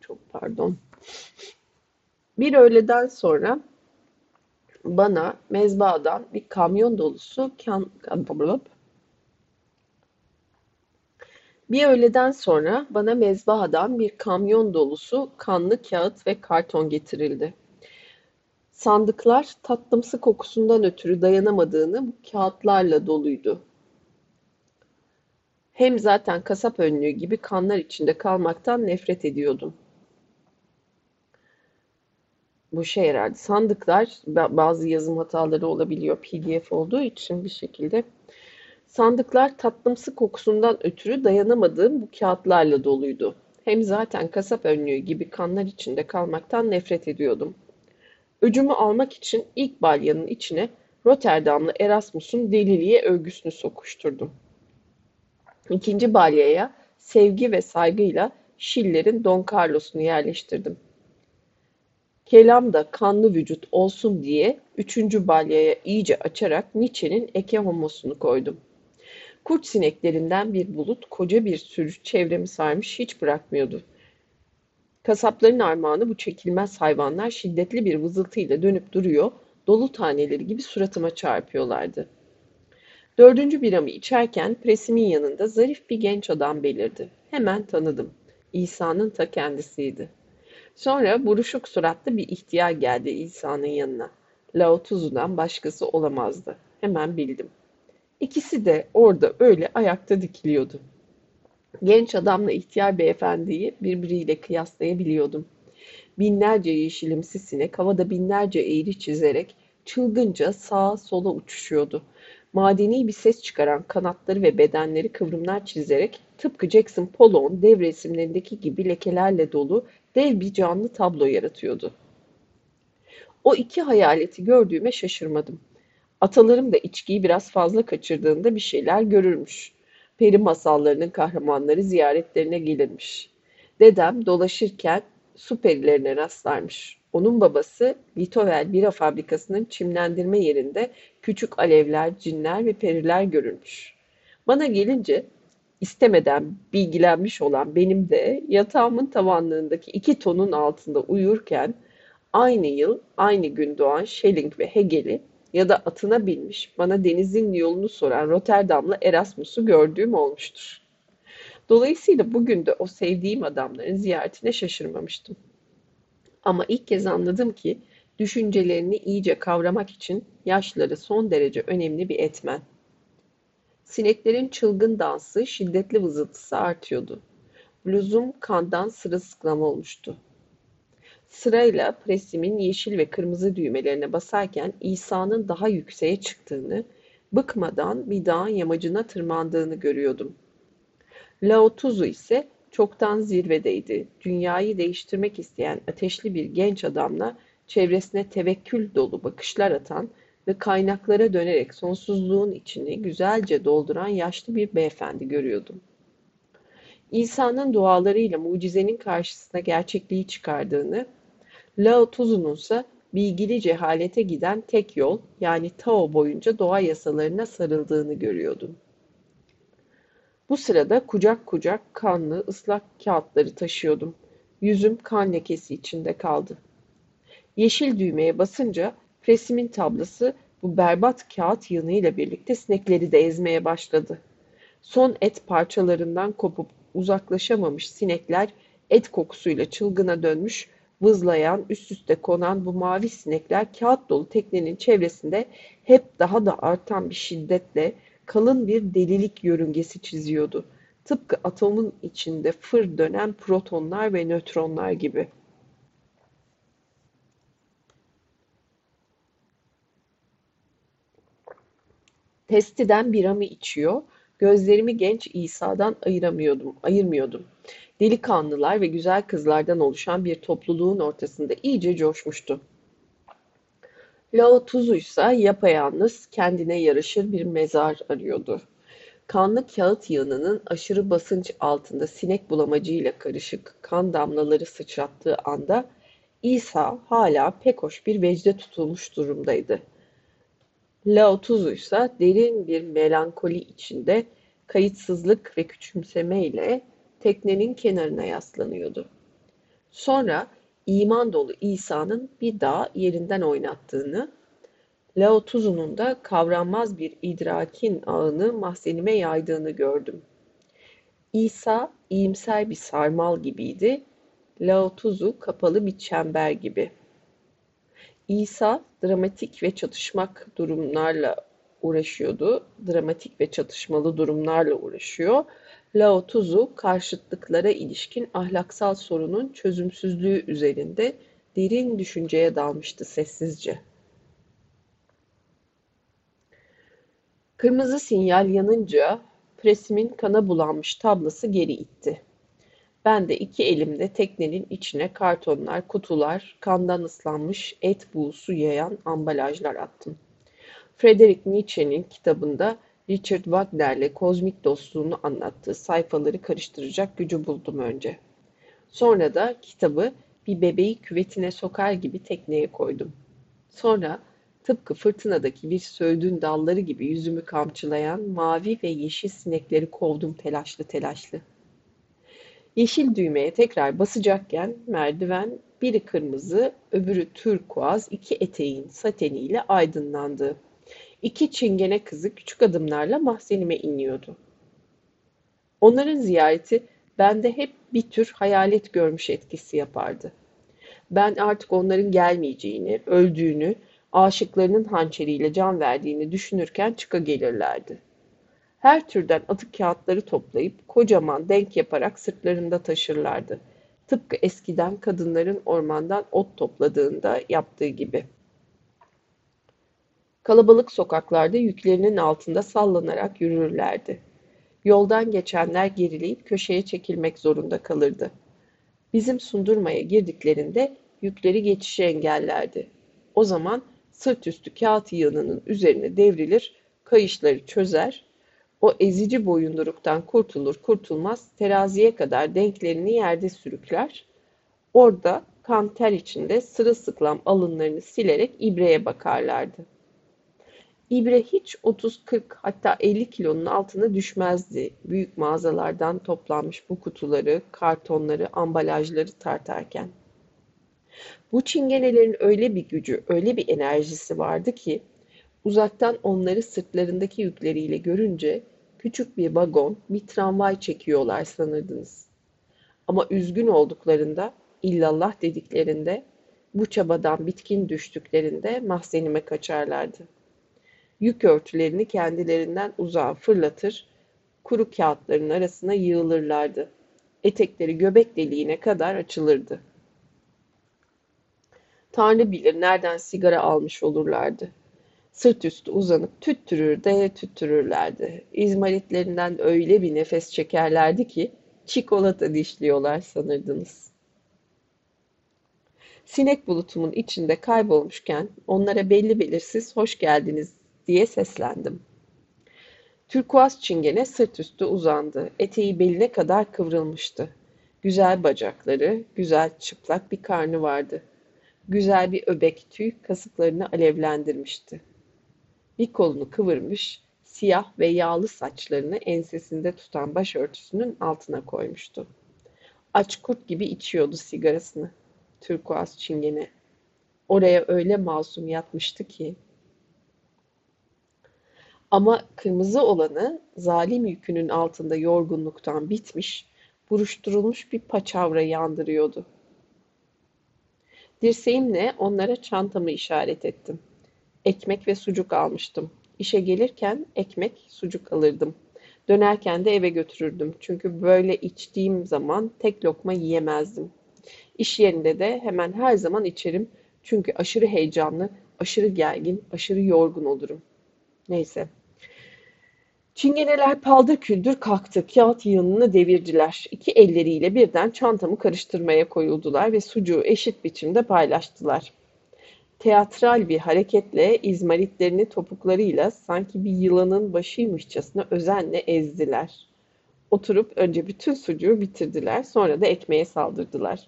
Çok pardon. Bir öğleden sonra bana mezbadan bir kamyon dolusu kan Bir öğleden sonra bana mezbahadan bir kamyon dolusu kanlı kağıt ve karton getirildi. Sandıklar tatlımsı kokusundan ötürü dayanamadığını bu kağıtlarla doluydu. Hem zaten kasap önlüğü gibi kanlar içinde kalmaktan nefret ediyordum. Bu şey herhalde sandıklar, bazı yazım hataları olabiliyor P D F olduğu için bir şekilde. Sandıklar tatlımsı kokusundan ötürü dayanamadığım bu kağıtlarla doluydu. Hem zaten kasap önlüğü gibi kanlar içinde kalmaktan nefret ediyordum. Öcümü almak için ilk balyanın içine Rotterdamlı Erasmus'un deliliğe övgüsünü sokuşturdum. İkinci balyaya sevgi ve saygıyla Schiller'in Don Carlos'unu yerleştirdim. Kelamda kanlı vücut olsun diye üçüncü balyaya iyice açarak Nietzsche'nin Ecce Homo'sunu koydum. Kurt sineklerinden bir bulut koca bir sürü çevremi sarmış hiç bırakmıyordu. Kasapların armağanı bu çekilmez hayvanlar şiddetli bir vızıltıyla dönüp duruyor, dolu taneleri gibi suratıma çarpıyorlardı. Dördüncü biramı içerken presimin yanında zarif bir genç adam belirdi. Hemen tanıdım. İsa'nın ta kendisiydi. Sonra buruşuk suratlı bir ihtiyar geldi İsa'nın yanına. Laotuzu'dan başkası olamazdı. Hemen bildim. İkisi de orada öyle ayakta dikiliyordu. Genç adamla ihtiyar beyefendiyi birbiriyle kıyaslayabiliyordum. Binlerce yeşilimsi sinek havada binlerce eğri çizerek çılgınca sağa sola uçuşuyordu. Madeni bir ses çıkaran kanatları ve bedenleri kıvrımlar çizerek tıpkı Jackson Pollock'un dev resimlerindeki gibi lekelerle dolu dev bir canlı tablo yaratıyordu. O iki hayaleti gördüğüme şaşırmadım. Atalarım da içkiyi biraz fazla kaçırdığında bir şeyler görürmüş. Peri masallarının kahramanları ziyaretlerine gelirmiş. Dedem dolaşırken su perilerine rastlarmış. Onun babası Litovel bira fabrikasının çimlendirme yerinde küçük alevler, cinler ve periler görülmüş. Bana gelince istemeden bilgilenmiş olan benim de yatağımın tavanlığındaki iki tonun altında uyurken aynı yıl, aynı gün doğan Schelling ve Hegel'i ya da atına binmiş bana denizin yolunu soran Rotterdamlı Erasmus'u gördüğüm olmuştur. Dolayısıyla bugün de o sevdiğim adamların ziyaretine şaşırmamıştım. Ama ilk kez anladım ki düşüncelerini iyice kavramak için yaşları son derece önemli bir etmen. Sineklerin çılgın dansı, şiddetli vızıltısı artıyordu. Bluzum kandan sırılsıklam olmuştu. Sırayla presimin yeşil ve kırmızı düğmelerine basarken İsa'nın daha yükseğe çıktığını, bıkmadan bir dağın yamacına tırmandığını görüyordum. Laotuzu ise çoktan zirvedeydi. Dünyayı değiştirmek isteyen ateşli bir genç adamla çevresine tevekkül dolu bakışlar atan ve kaynaklara dönerek sonsuzluğun içini güzelce dolduran yaşlı bir beyefendi görüyordum. İsa'nın dualarıyla mucizenin karşısına gerçekliği çıkardığını, Lao Tzu'nun ise bilgili cehalete giden tek yol yani Tao boyunca doğa yasalarına sarıldığını görüyordum. Bu sırada kucak kucak kanlı ıslak kağıtları taşıyordum. Yüzüm kan lekesi içinde kaldı. Yeşil düğmeye basınca presimin tablası bu berbat kağıt yığınıyla birlikte sinekleri de ezmeye başladı. Son et parçalarından kopup uzaklaşamamış sinekler et kokusuyla çılgına dönmüş, vızlayan, üst üste konan bu mavi sinekler kağıt dolu teknenin çevresinde hep daha da artan bir şiddetle kalın bir delilik yörüngesi çiziyordu. Tıpkı atomun içinde fır dönen protonlar ve nötronlar gibi. Testiden biramı içiyor, gözlerimi genç İsa'dan ayıramıyordum, ayırmıyordum. Delikanlılar ve güzel kızlardan oluşan bir topluluğun ortasında iyice coşmuştu. Lao Tuzuysa yapayalnız kendine yarışır bir mezar arıyordu. Kanlı kağıt yığınının aşırı basınç altında sinek bulamacıyla karışık kan damlaları sıçrattığı anda İsa hala pek hoş bir vecde tutulmuş durumdaydı. Lao Tuzuysa derin bir melankoli içinde kayıtsızlık ve küçümsemeyle teknenin kenarına yaslanıyordu. Sonra iman dolu İsa'nın bir dağ yerinden oynattığını, Lao Tzu'nun da kavranmaz bir idrakin ağını mahzenime yaydığını gördüm. İsa iyimser bir sarmal gibiydi, Lao Tzu kapalı bir çember gibi. İsa dramatik ve çatışmak durumlarla uğraşıyordu, dramatik ve çatışmalı durumlarla uğraşıyor. Lao Tzu karşıtlıklara ilişkin ahlaksal sorunun çözümsüzlüğü üzerinde derin düşünceye dalmıştı sessizce. Kırmızı sinyal yanınca presimin kana bulanmış tablası geri itti. Ben de iki elimde teknenin içine kartonlar, kutular, kandan ıslanmış et buğusu yayan ambalajlar attım. Friedrich Nietzsche'nin kitabında Richard Wagner'le kozmik dostluğunu anlattığı sayfaları karıştıracak gücü buldum önce. Sonra da kitabı bir bebeği küvetine sokar gibi tekneye koydum. Sonra tıpkı fırtınadaki bir söğüdün dalları gibi yüzümü kamçılayan mavi ve yeşil sinekleri kovdum telaşlı telaşlı. Yeşil düğmeye tekrar basacakken merdiven biri kırmızı, öbürü turkuaz iki eteğin sateniyle aydınlandı. İki çingene kızı küçük adımlarla mahzenime iniyordu. Onların ziyareti bende hep bir tür hayalet görmüş etkisi yapardı. Ben artık onların gelmeyeceğini, öldüğünü, aşıklarının hançeriyle can verdiğini düşünürken çıka gelirlerdi. Her türden atık kağıtları toplayıp kocaman denk yaparak sırtlarında taşırlardı. Tıpkı eskiden kadınların ormandan ot topladığında yaptığı gibi. Kalabalık sokaklarda yüklerinin altında sallanarak yürürlerdi. Yoldan geçenler gerileyip köşeye çekilmek zorunda kalırdı. Bizim sundurmaya girdiklerinde yükleri geçişi engellerdi. O zaman sırt üstü kağıt yığınının üzerine devrilir, kayışları çözer, o ezici boyunduruktan kurtulur kurtulmaz teraziye kadar denklerini yerde sürükler, orada kan ter içinde sırılsıklam alınlarını silerek ibreye bakarlardı. İbre hiç otuz kırk hatta elli kilonun altına düşmezdi. Büyük mağazalardan toplanmış bu kutuları, kartonları, ambalajları tartarken. Bu çingenelerin öyle bir gücü, öyle bir enerjisi vardı ki uzaktan onları sırtlarındaki yükleriyle görünce küçük bir vagon, bir tramvay çekiyorlar sanırdınız. Ama üzgün olduklarında, illallah dediklerinde, bu çabadan bitkin düştüklerinde mahzenime kaçarlardı. Yük örtülerini kendilerinden uzağa fırlatır, kuru kağıtların arasına yığılırlardı. Etekleri göbek deliğine kadar açılırdı. Tanrı bilir nereden sigara almış olurlardı. Sırt üstü uzanıp tüttürür de tüttürürlerdi. İzmaritlerinden öyle bir nefes çekerlerdi ki çikolata dişliyorlar sanırdınız. Sinek bulutumun içinde kaybolmuşken onlara belli belirsiz hoş geldiniz diye seslendim. Turkuaz çingene sırt üstü uzandı. Eteği beline kadar kıvrılmıştı. Güzel bacakları, güzel çıplak bir karnı vardı. Güzel bir öbek tüy kasıklarını alevlendirmişti. Bir kolunu kıvırmış, siyah ve yağlı saçlarını ensesinde tutan başörtüsünün altına koymuştu. Aç kurt gibi içiyordu sigarasını. Turkuaz çingene. Oraya öyle masum yatmıştı ki. Ama kırmızı olanı zalim yükünün altında yorgunluktan bitmiş, buruşturulmuş bir paçavrayı andırıyordu. Dirseğimle onlara çantamı işaret ettim. Ekmek ve sucuk almıştım. İşe gelirken ekmek, sucuk alırdım. Dönerken de eve götürürdüm. Çünkü böyle içtiğim zaman tek lokma yiyemezdim. İş yerinde de hemen her zaman içerim. Çünkü aşırı heyecanlı, aşırı gergin, aşırı yorgun olurum. Neyse. Çingeneler paldır küldür kalktı. Kağıt yığınını devirdiler. İki elleriyle birden çantamı karıştırmaya koyuldular ve sucuğu eşit biçimde paylaştılar. Teatral bir hareketle izmaritlerini topuklarıyla sanki bir yılanın başıymışçasına özenle ezdiler. Oturup önce bütün sucuğu bitirdiler, sonra da ekmeğe saldırdılar.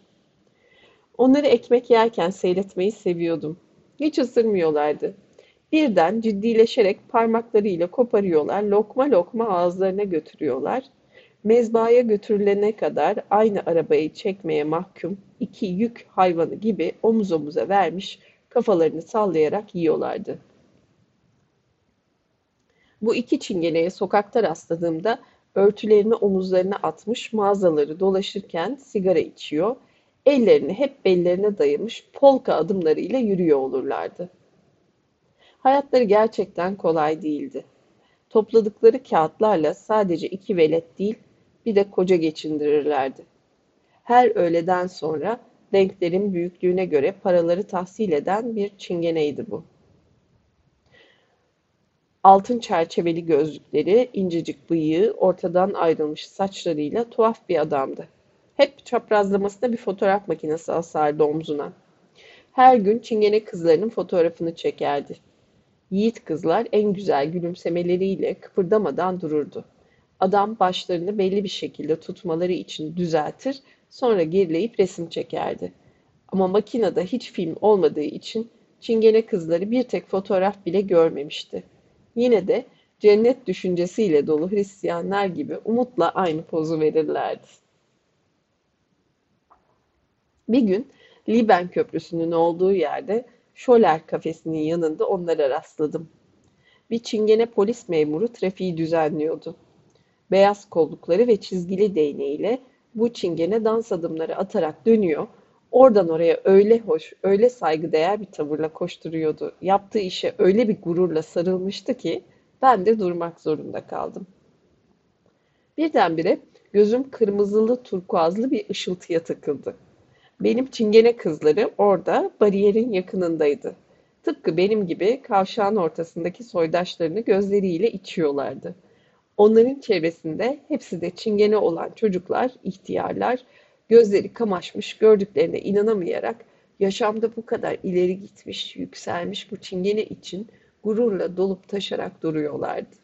Onları ekmek yerken seyretmeyi seviyordum. Hiç ısırmıyorlardı. Birden ciddileşerek parmaklarıyla koparıyorlar, lokma lokma ağızlarına götürüyorlar. Mezbahaya götürülene kadar aynı arabayı çekmeye mahkum iki yük hayvanı gibi omuz omuza vermiş, kafalarını sallayarak yiyorlardı. Bu iki çingeneye sokakta rastladığımda örtülerini omuzlarına atmış, mağazaları dolaşırken sigara içiyor, ellerini hep bellerine dayamış polka adımlarıyla yürüyor olurlardı. Hayatları gerçekten kolay değildi. Topladıkları kağıtlarla sadece iki velet değil, bir de koca geçindirirlerdi. Her öğleden sonra denklerin büyüklüğüne göre paraları tahsil eden bir çingeneydi bu. Altın çerçeveli gözlükleri, incecik bıyığı, ortadan ayrılmış saçlarıyla tuhaf bir adamdı. Hep çaprazlamasına bir fotoğraf makinesi asardı omzuna. Her gün çingene kızlarının fotoğrafını çekerdi. Yiğit kızlar en güzel gülümsemeleriyle kıpırdamadan dururdu. Adam başlarını belli bir şekilde tutmaları için düzeltir, sonra gerileyip resim çekerdi. Ama makinede hiç film olmadığı için çingene kızları bir tek fotoğraf bile görmemişti. Yine de cennet düşüncesiyle dolu Hristiyanlar gibi umutla aynı pozu verirlerdi. Bir gün Lieben Köprüsü'nün olduğu yerde Scholler kafesinin yanında onlara rastladım. Bir çingene polis memuru trafiği düzenliyordu. Beyaz kollukları ve çizgili değneğiyle bu çingene dans adımları atarak dönüyor, oradan oraya öyle hoş, öyle saygıdeğer bir tavırla koşturuyordu. Yaptığı işe öyle bir gururla sarılmıştı ki ben de durmak zorunda kaldım. Birdenbire gözüm kırmızılı turkuazlı bir ışıltıya takıldı. Benim çingene kızları orada bariyerin yakınındaydı. Tıpkı benim gibi kavşağın ortasındaki soydaşlarını gözleriyle içiyorlardı. Onların çevresinde hepsi de çingene olan çocuklar, ihtiyarlar, gözleri kamaşmış, gördüklerine inanamayarak yaşamda bu kadar ileri gitmiş, yükselmiş bu çingene için gururla dolup taşarak duruyorlardı.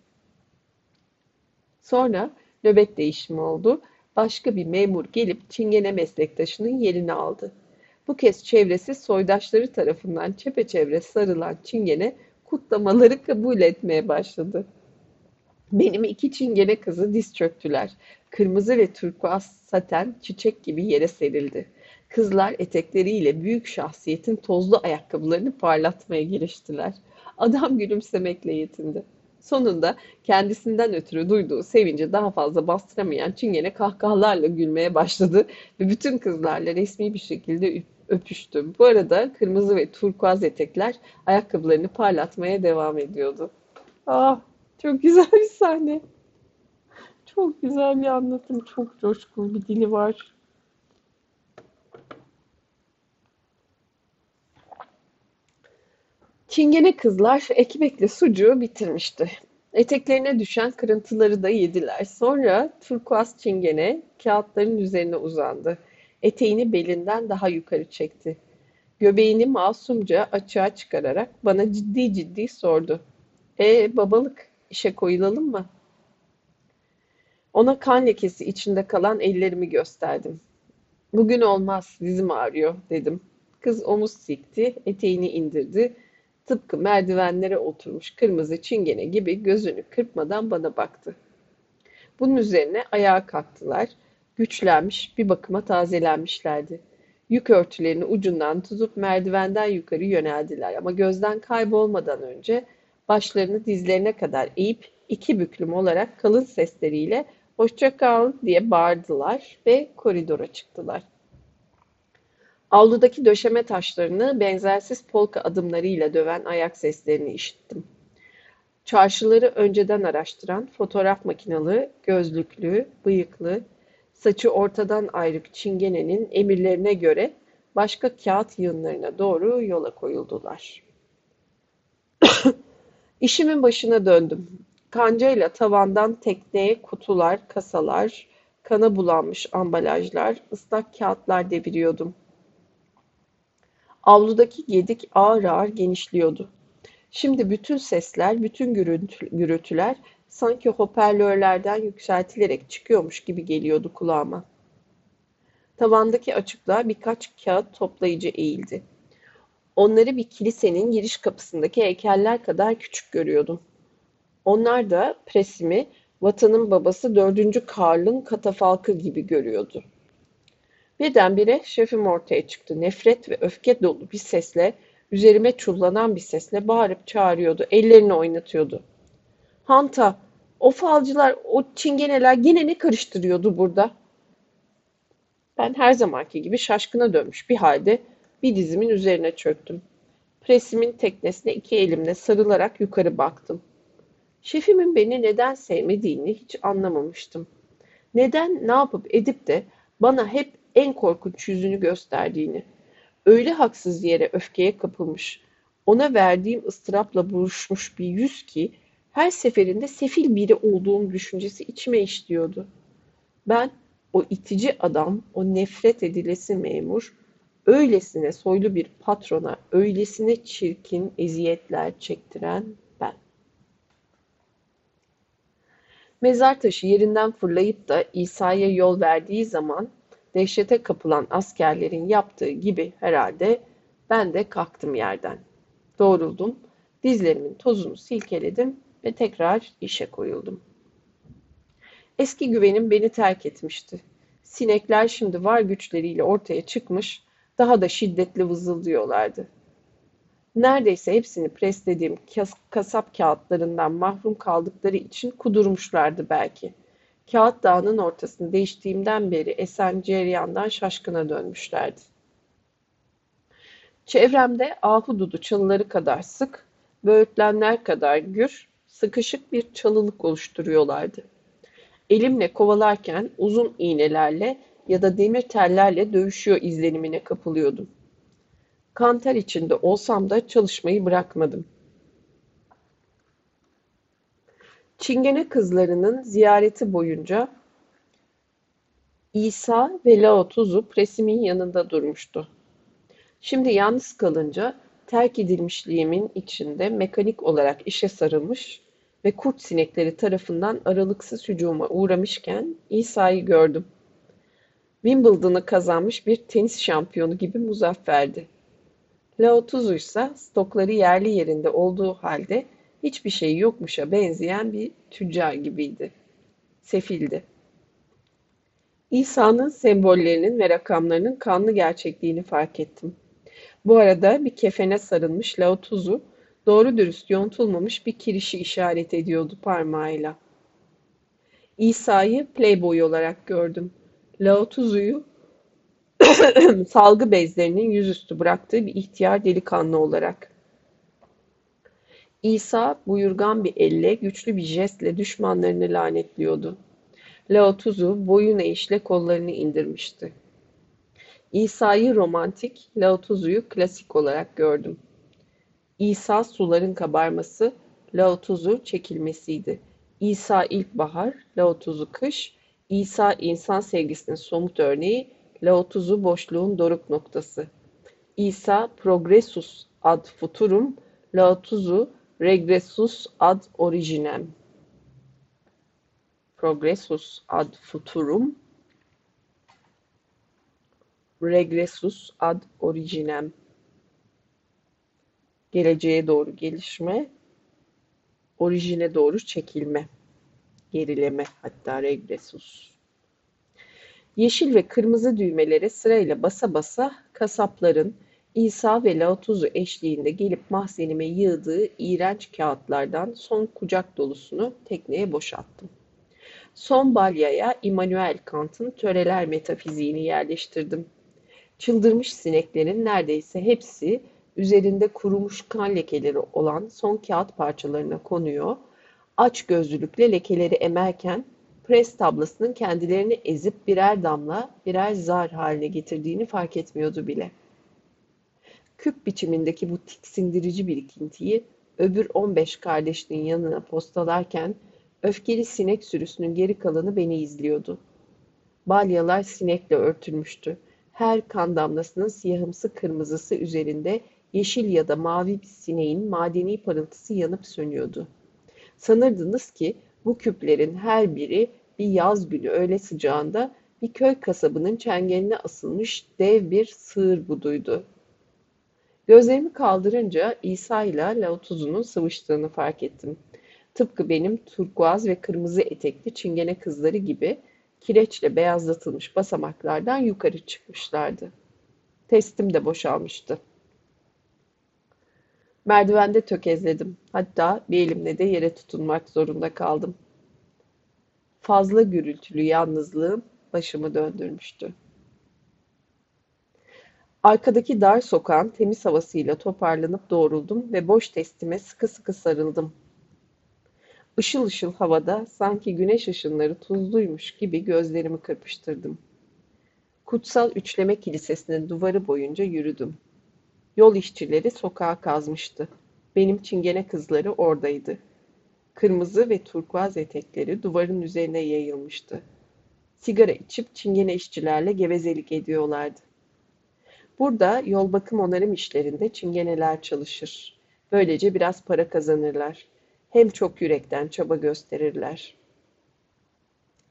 Sonra nöbet değişimi oldu. Başka bir memur gelip çingene meslektaşının yerini aldı. Bu kez çevresi soydaşları tarafından çepeçevre sarılan çingene kutlamaları kabul etmeye başladı. Benim iki çingene kızı diz çöktüler. Kırmızı ve turkuaz saten çiçek gibi yere serildi. Kızlar etekleriyle büyük şahsiyetin tozlu ayakkabılarını parlatmaya giriştiler. Adam gülümsemekle yetindi. Sonunda kendisinden ötürü duyduğu sevinci daha fazla bastıramayan çingene kahkahalarla gülmeye başladı ve bütün kızlarla resmi bir şekilde öpüştü. Bu arada kırmızı ve turkuaz etekler ayakkabılarını parlatmaya devam ediyordu. Ah, çok güzel bir sahne. Çok güzel bir anlatım. Çok coşkulu bir dili var. Çingene kızlar ekmekle sucuğu bitirmişti. Eteklerine düşen kırıntıları da yediler. Sonra turkuaz çingene kağıtların üzerine uzandı. Eteğini belinden daha yukarı çekti. Göbeğini masumca açığa çıkararak bana ciddi ciddi sordu. E babalık, işe koyulalım mı? Ona kan lekesi içinde kalan ellerimi gösterdim. Bugün olmaz, dizim ağrıyor dedim. Kız omuz sikti, eteğini indirdi. Tıpkı merdivenlere oturmuş kırmızı çingene gibi gözünü kırpmadan bana baktı. Bunun üzerine ayağa kalktılar. Güçlenmiş, bir bakıma tazelenmişlerdi. Yük örtülerini ucundan tutup merdivenden yukarı yöneldiler. Ama gözden kaybolmadan önce başlarını dizlerine kadar eğip iki büklüm olarak kalın sesleriyle "Hoşça kal!" diye bağırdılar ve koridora çıktılar. Avludaki döşeme taşlarını benzersiz polka adımlarıyla döven ayak seslerini işittim. Çarşıları önceden araştıran fotoğraf makinalı, gözlüklü, bıyıklı, saçı ortadan ayrı bir çingenenin emirlerine göre başka kağıt yığınlarına doğru yola koyuldular. İşimin başına döndüm. Kancayla tavandan tekneye kutular, kasalar, kana bulanmış ambalajlar, ıslak kağıtlar deviriyordum. Avludaki gedik ağır ağır genişliyordu. Şimdi bütün sesler, bütün gürültüler sanki hoparlörlerden yükseltilerek çıkıyormuş gibi geliyordu kulağıma. Tavandaki açıklığa birkaç kağıt toplayıcı eğildi. Onları bir kilisenin giriş kapısındaki heykeller kadar küçük görüyordum. Onlar da presimi, vatanın babası dördüncü Karl'ın katafalkı gibi görüyordu. Birdenbire şefim ortaya çıktı. Nefret ve öfke dolu bir sesle, üzerime çullanan bir sesle bağırıp çağırıyordu. Ellerini oynatıyordu. "Hanta, o falcılar, o çingeneler gene ne karıştırıyordu burada?" Ben her zamanki gibi şaşkına dönmüş bir halde bir dizimin üzerine çöktüm. Presimin teknesine iki elimle sarılarak yukarı baktım. Şefimin beni neden sevmediğini hiç anlamamıştım. Neden, ne yapıp edip de bana hep en korkunç yüzünü gösterdiğini, öyle haksız yere öfkeye kapılmış, ona verdiğim ıstırapla buruşmuş bir yüz ki her seferinde sefil biri olduğum düşüncesi içime işliyordu. Ben, o itici adam, o nefret edilesi memur, öylesine soylu bir patrona, öylesine çirkin eziyetler çektiren ben. Mezar taşı yerinden fırlayıp da İsa'ya yol verdiği zaman dehşete kapılan askerlerin yaptığı gibi herhalde ben de kalktım yerden. Doğruldum, dizlerimin tozunu silkeledim ve tekrar işe koyuldum. Eski güvenim beni terk etmişti. Sinekler şimdi var güçleriyle ortaya çıkmış, daha da şiddetli vızıldıyorlardı. Neredeyse hepsini preslediğim kasap kağıtlarından mahrum kaldıkları için kudurmuşlardı belki. Kağıt dağının ortasını değiştiğimden beri esen cereyandan şaşkına dönmüşlerdi. Çevremde ahududu çalıları kadar sık, böğürtlenler kadar gür, sıkışık bir çalılık oluşturuyorlardı. Elimle kovalarken uzun iğnelerle ya da demir tellerle dövüşüyor izlenimine kapılıyordum. Kantar içinde olsam da çalışmayı bırakmadım. Çingene kızlarının ziyareti boyunca İsa ve Laotuzu presimin yanında durmuştu. Şimdi yalnız kalınca terk edilmişliğimin içinde mekanik olarak işe sarılmış ve kurt sinekleri tarafından aralıksız hücuma uğramışken İsa'yı gördüm. Wimbledon'ı kazanmış bir tenis şampiyonu gibi muzafferdi. Laotuzu ise stokları yerli yerinde olduğu halde hiçbir şey yokmuşa benzeyen bir tüccar gibiydi. Sefildi. İsa'nın sembollerinin ve rakamlarının kanlı gerçekliğini fark ettim. Bu arada bir kefene sarılmış Laotuzu, doğru dürüst yontulmamış bir kirişi işaret ediyordu parmağıyla. İsa'yı playboy olarak gördüm. Laotuzu'yu salgı bezlerinin yüzüstü bıraktığı bir ihtiyar delikanlı olarak. İsa buyurgan bir elle, güçlü bir jestle düşmanlarını lanetliyordu. Laotuzu boyun eğişle kollarını indirmişti. İsa'yı romantik, Laotuzu'yu klasik olarak gördüm. İsa suların kabarması, Laotuzu çekilmesiydi. İsa ilkbahar, Laotuzu kış, İsa insan sevgisinin somut örneği, Laotuzu boşluğun doruk noktası. İsa progressus ad futurum, Laotuzu regressus ad originem. Progressus ad futurum, regressus ad originem. Geleceğe doğru gelişme, orijine doğru çekilme, gerileme, hatta regressus. Yeşil ve kırmızı düğmelere sırayla basa basa kasapların İsa ve Laotuzu eşliğinde gelip mahzenime yığdığı iğrenç kağıtlardan son kucak dolusunu tekneye boşalttım. Son balyaya Immanuel Kant'ın töreler metafiziğini yerleştirdim. Çıldırmış sineklerin neredeyse hepsi üzerinde kurumuş kan lekeleri olan son kağıt parçalarına konuyor, aç gözlülükle lekeleri emerken pres tablasının kendilerini ezip birer damla, birer zar haline getirdiğini fark etmiyordu bile. Küp biçimindeki bu tiksindirici birikintiyi öbür on beş kardeşinin yanına postalarken öfkeli sinek sürüsünün geri kalanı beni izliyordu. Balyalar sinekle örtülmüştü. Her kan damlasının siyahımsı kırmızısı üzerinde yeşil ya da mavi bir sineğin madeni parıltısı yanıp sönüyordu. Sanırdınız ki bu küplerin her biri bir yaz günü öğle sıcağında bir köy kasabının çengeline asılmış dev bir sığır buduydu. Gözlerimi kaldırınca İsa ile Laotuz'un sıvıştığını fark ettim. Tıpkı benim turkuaz ve kırmızı etekli çingene kızları gibi kireçle beyazlatılmış basamaklardan yukarı çıkmışlardı. Testim de boşalmıştı. Merdivende tökezledim. Hatta bir elimle de yere tutunmak zorunda kaldım. Fazla gürültülü yalnızlığım başımı döndürmüştü. Arkadaki dar sokağın temiz havasıyla toparlanıp doğruldum ve boş testime sıkı sıkı sarıldım. Işıl ışıl havada sanki güneş ışınları tuzluymuş gibi gözlerimi kırpıştırdım. Kutsal Üçleme Kilisesi'nin duvarı boyunca yürüdüm. Yol işçileri sokağa kazmıştı. Benim çingene kızları oradaydı. Kırmızı ve turkuaz etekleri duvarın üzerine yayılmıştı. Sigara içip çingene işçilerle gevezelik ediyorlardı. Burada yol bakım onarım işlerinde çingeneler çalışır. Böylece biraz para kazanırlar. Hem çok yürekten çaba gösterirler.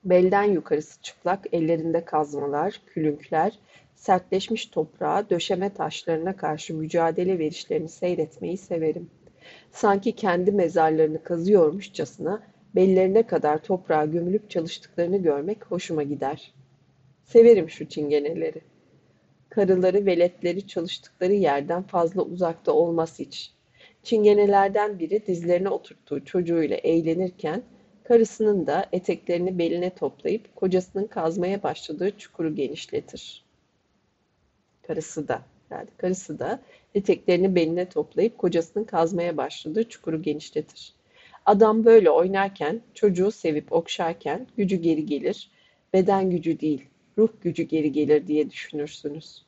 Belden yukarısı çıplak, ellerinde kazmalar, külünkler, sertleşmiş toprağa, döşeme taşlarına karşı mücadele verişlerini seyretmeyi severim. Sanki kendi mezarlarını kazıyormuşçasına bellerine kadar toprağa gömülüp çalıştıklarını görmek hoşuma gider. Severim şu çingeneleri. Karıları, veletleri çalıştıkları yerden fazla uzakta olmaz hiç. Çingenelerden biri dizlerine oturttuğu çocuğuyla eğlenirken, karısının da eteklerini beline toplayıp kocasının kazmaya başladığı çukuru genişletir. Karısı da, yani karısı da eteklerini beline toplayıp kocasının kazmaya başladığı çukuru genişletir. Adam böyle oynarken, çocuğu sevip okşarken gücü geri gelir, beden gücü değil, ruh gücü geri gelir diye düşünürsünüz.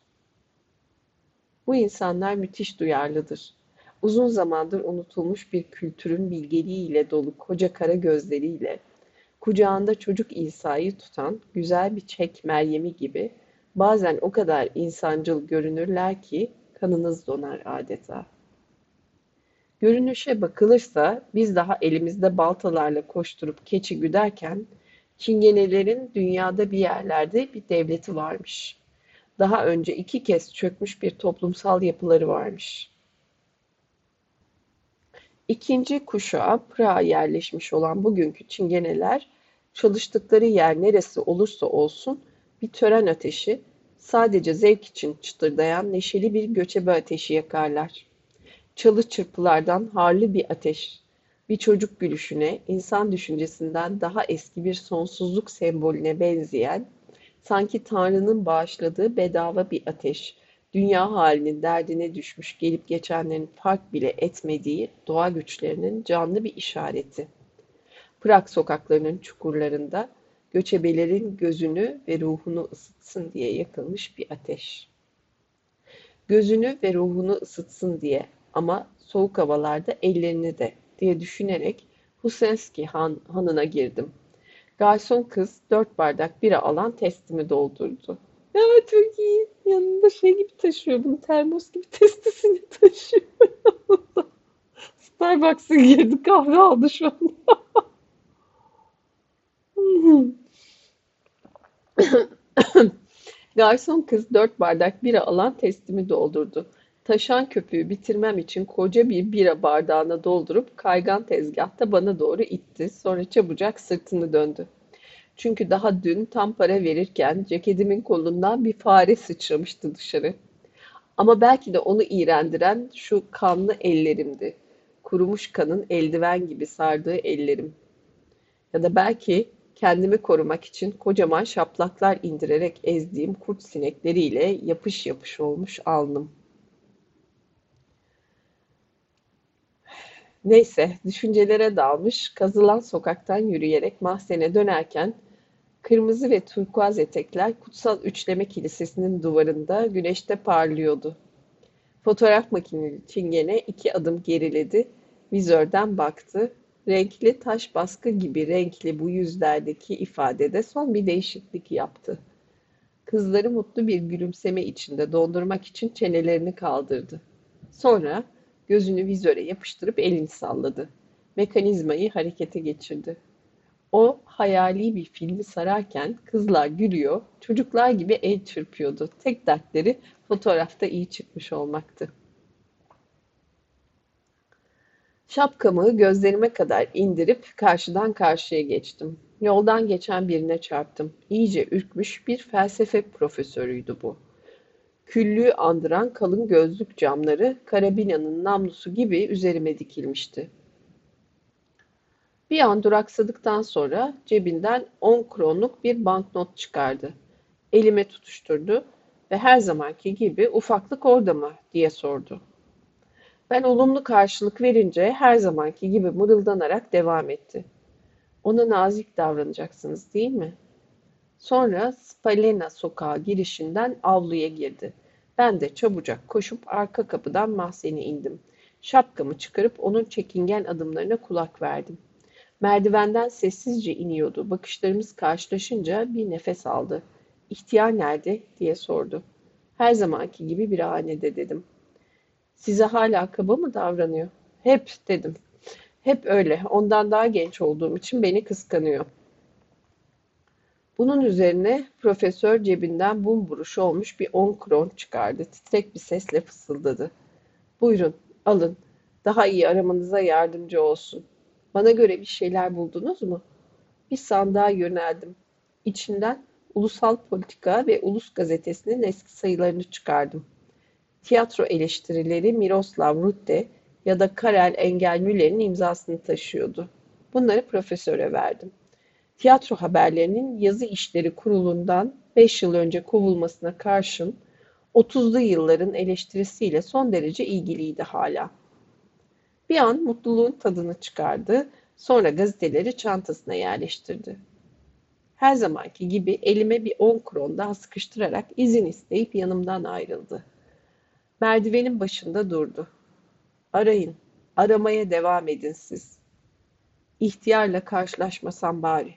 Bu insanlar müthiş duyarlıdır. Uzun zamandır unutulmuş bir kültürün bilgeliğiyle dolu koca kara gözleriyle, kucağında çocuk İsa'yı tutan güzel bir Çek Meryem'i gibi bazen o kadar insancıl görünürler ki kanınız donar adeta. Görünüşe bakılırsa biz daha elimizde baltalarla koşturup keçi güderken, çingenelerin dünyada bir yerlerde bir devleti varmış. Daha önce iki kez çökmüş bir toplumsal yapıları varmış. İkinci kuşağa Pırağa yerleşmiş olan bugünkü çingeneler, çalıştıkları yer neresi olursa olsun bir tören ateşi, sadece zevk için çıtırdayan neşeli bir göçebe ateşi yakarlar. Çalı çırpılardan harlı bir ateş, bir çocuk gülüşüne, insan düşüncesinden daha eski bir sonsuzluk sembolüne benzeyen, sanki Tanrı'nın bağışladığı bedava bir ateş, dünya halinin derdine düşmüş gelip geçenlerin fark bile etmediği doğa güçlerinin canlı bir işareti. Prag sokaklarının çukurlarında göçebelerin gözünü ve ruhunu ısıtsın diye yakılmış bir ateş. Gözünü ve ruhunu ısıtsın diye ama soğuk havalarda ellerini de diye düşünerek Husenski han, hanına girdim. Garson kız dört bardak bira alan testimi doldurdu. Ya Türkiye'nin yanında şey gibi taşıyor, bunu termos gibi testisini taşıyor. Starbucks'a girdi, kahve aldı şu an. Garson kız dört bardak bira alan testimi doldurdu. Taşan köpüğü bitirmem için koca bir bira bardağına doldurup kaygan tezgahta bana doğru itti. Sonra çabucak sırtını döndü. Çünkü daha dün tam para verirken ceketimin kolundan bir fare sıçramıştı dışarı. Ama belki de onu iğrendiren şu kanlı ellerimdi. Kurumuş kanın eldiven gibi sardığı ellerim. Ya da belki kendimi korumak için kocaman şaplaklar indirerek ezdiğim kurt sinekleriyle yapış yapış olmuş alnım. Neyse, düşüncelere dalmış, kazılan sokaktan yürüyerek mahzene dönerken kırmızı ve turkuaz etekler Kutsal Üçleme Kilisesi'nin duvarında güneşte parlıyordu. Fotoğraf makineli çingene iki adım geriledi, vizörden baktı. Renkli taş baskı gibi renkli bu yüzlerdeki ifadede son bir değişiklik yaptı. Kızları mutlu bir gülümseme içinde dondurmak için çenelerini kaldırdı. Sonra gözünü vizöre yapıştırıp elini salladı. Mekanizmayı harekete geçirdi. O hayali bir filmi sararken kızlar gülüyor, çocuklar gibi el çırpıyordu. Tek dertleri fotoğrafta iyi çıkmış olmaktı. Şapkamı gözlerime kadar indirip karşıdan karşıya geçtim. Yoldan geçen birine çarptım. İyice ürkmüş bir felsefe profesörüydü bu. Küllüğü andıran kalın gözlük camları karabinanın namlusu gibi üzerime dikilmişti. Bir an duraksadıktan sonra cebinden on kronluk bir banknot çıkardı. Elime tutuşturdu ve her zamanki gibi "Ufaklık orada mı?" diye sordu. Ben olumlu karşılık verince her zamanki gibi mırıldanarak devam etti. "Ona nazik davranacaksınız, değil mi?" Sonra Spalena sokağı girişinden avluya girdi. Ben de çabucak koşup arka kapıdan mahzene indim. Şapkamı çıkarıp onun çekingen adımlarına kulak verdim. Merdivenden sessizce iniyordu. Bakışlarımız karşılaşınca bir nefes aldı. "İhtiyar nerede?" diye sordu. "Her zamanki gibi bir hanede," dedim. "Size hala kaba mı davranıyor?" "Hep," dedim. "Hep öyle. Ondan daha genç olduğum için beni kıskanıyor." Bunun üzerine profesör cebinden bumburuşu olmuş bir on kron çıkardı. Titrek bir sesle fısıldadı. "Buyurun, alın. Daha iyi aramanıza yardımcı olsun. Bana göre bir şeyler buldunuz mu?" Bir sandığa yöneldim. İçinden Ulusal Politika ve Ulus Gazetesi'nin eski sayılarını çıkardım. Tiyatro eleştirileri Miroslav Rutte ya da Karel Engelmüller'in imzasını taşıyordu. Bunları profesöre verdim. Tiyatro haberlerinin Yazı İşleri Kurulu'ndan beş yıl önce kovulmasına karşın otuzlu yılların eleştirisiyle son derece ilgiliydi hala. Bir an mutluluğun tadını çıkardı, sonra gazeteleri çantasına yerleştirdi. Her zamanki gibi elime bir on kron daha sıkıştırarak izin isteyip yanımdan ayrıldı. Merdivenin başında durdu. "Arayın, aramaya devam edin siz. İhtiyarla karşılaşmasam bari."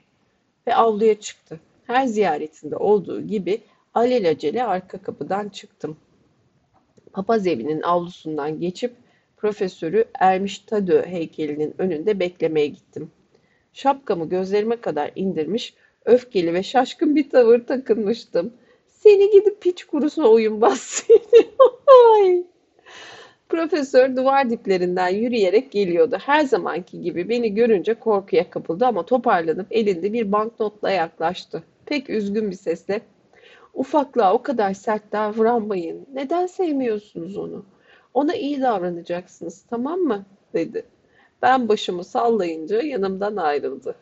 Ve avluya çıktı. Her ziyaretinde olduğu gibi alelacele arka kapıdan çıktım. Papaz evinin avlusundan geçip profesörü Ermiş Tadö heykelinin önünde beklemeye gittim. Şapkamı gözlerime kadar indirmiş, öfkeli ve şaşkın bir tavır takınmıştım. "Seni gidip piç kurusuna oyunbaz seni." Ay. Profesör duvar diplerinden yürüyerek geliyordu. Her zamanki gibi beni görünce korkuya kapıldı ama toparlanıp elinde bir banknotla yaklaştı. Pek üzgün bir sesle, "Ufaklığa o kadar sert davranmayın. Neden sevmiyorsunuz onu? Ona iyi davranacaksınız, tamam mı?" dedi. Ben başımı sallayınca yanımdan ayrıldı.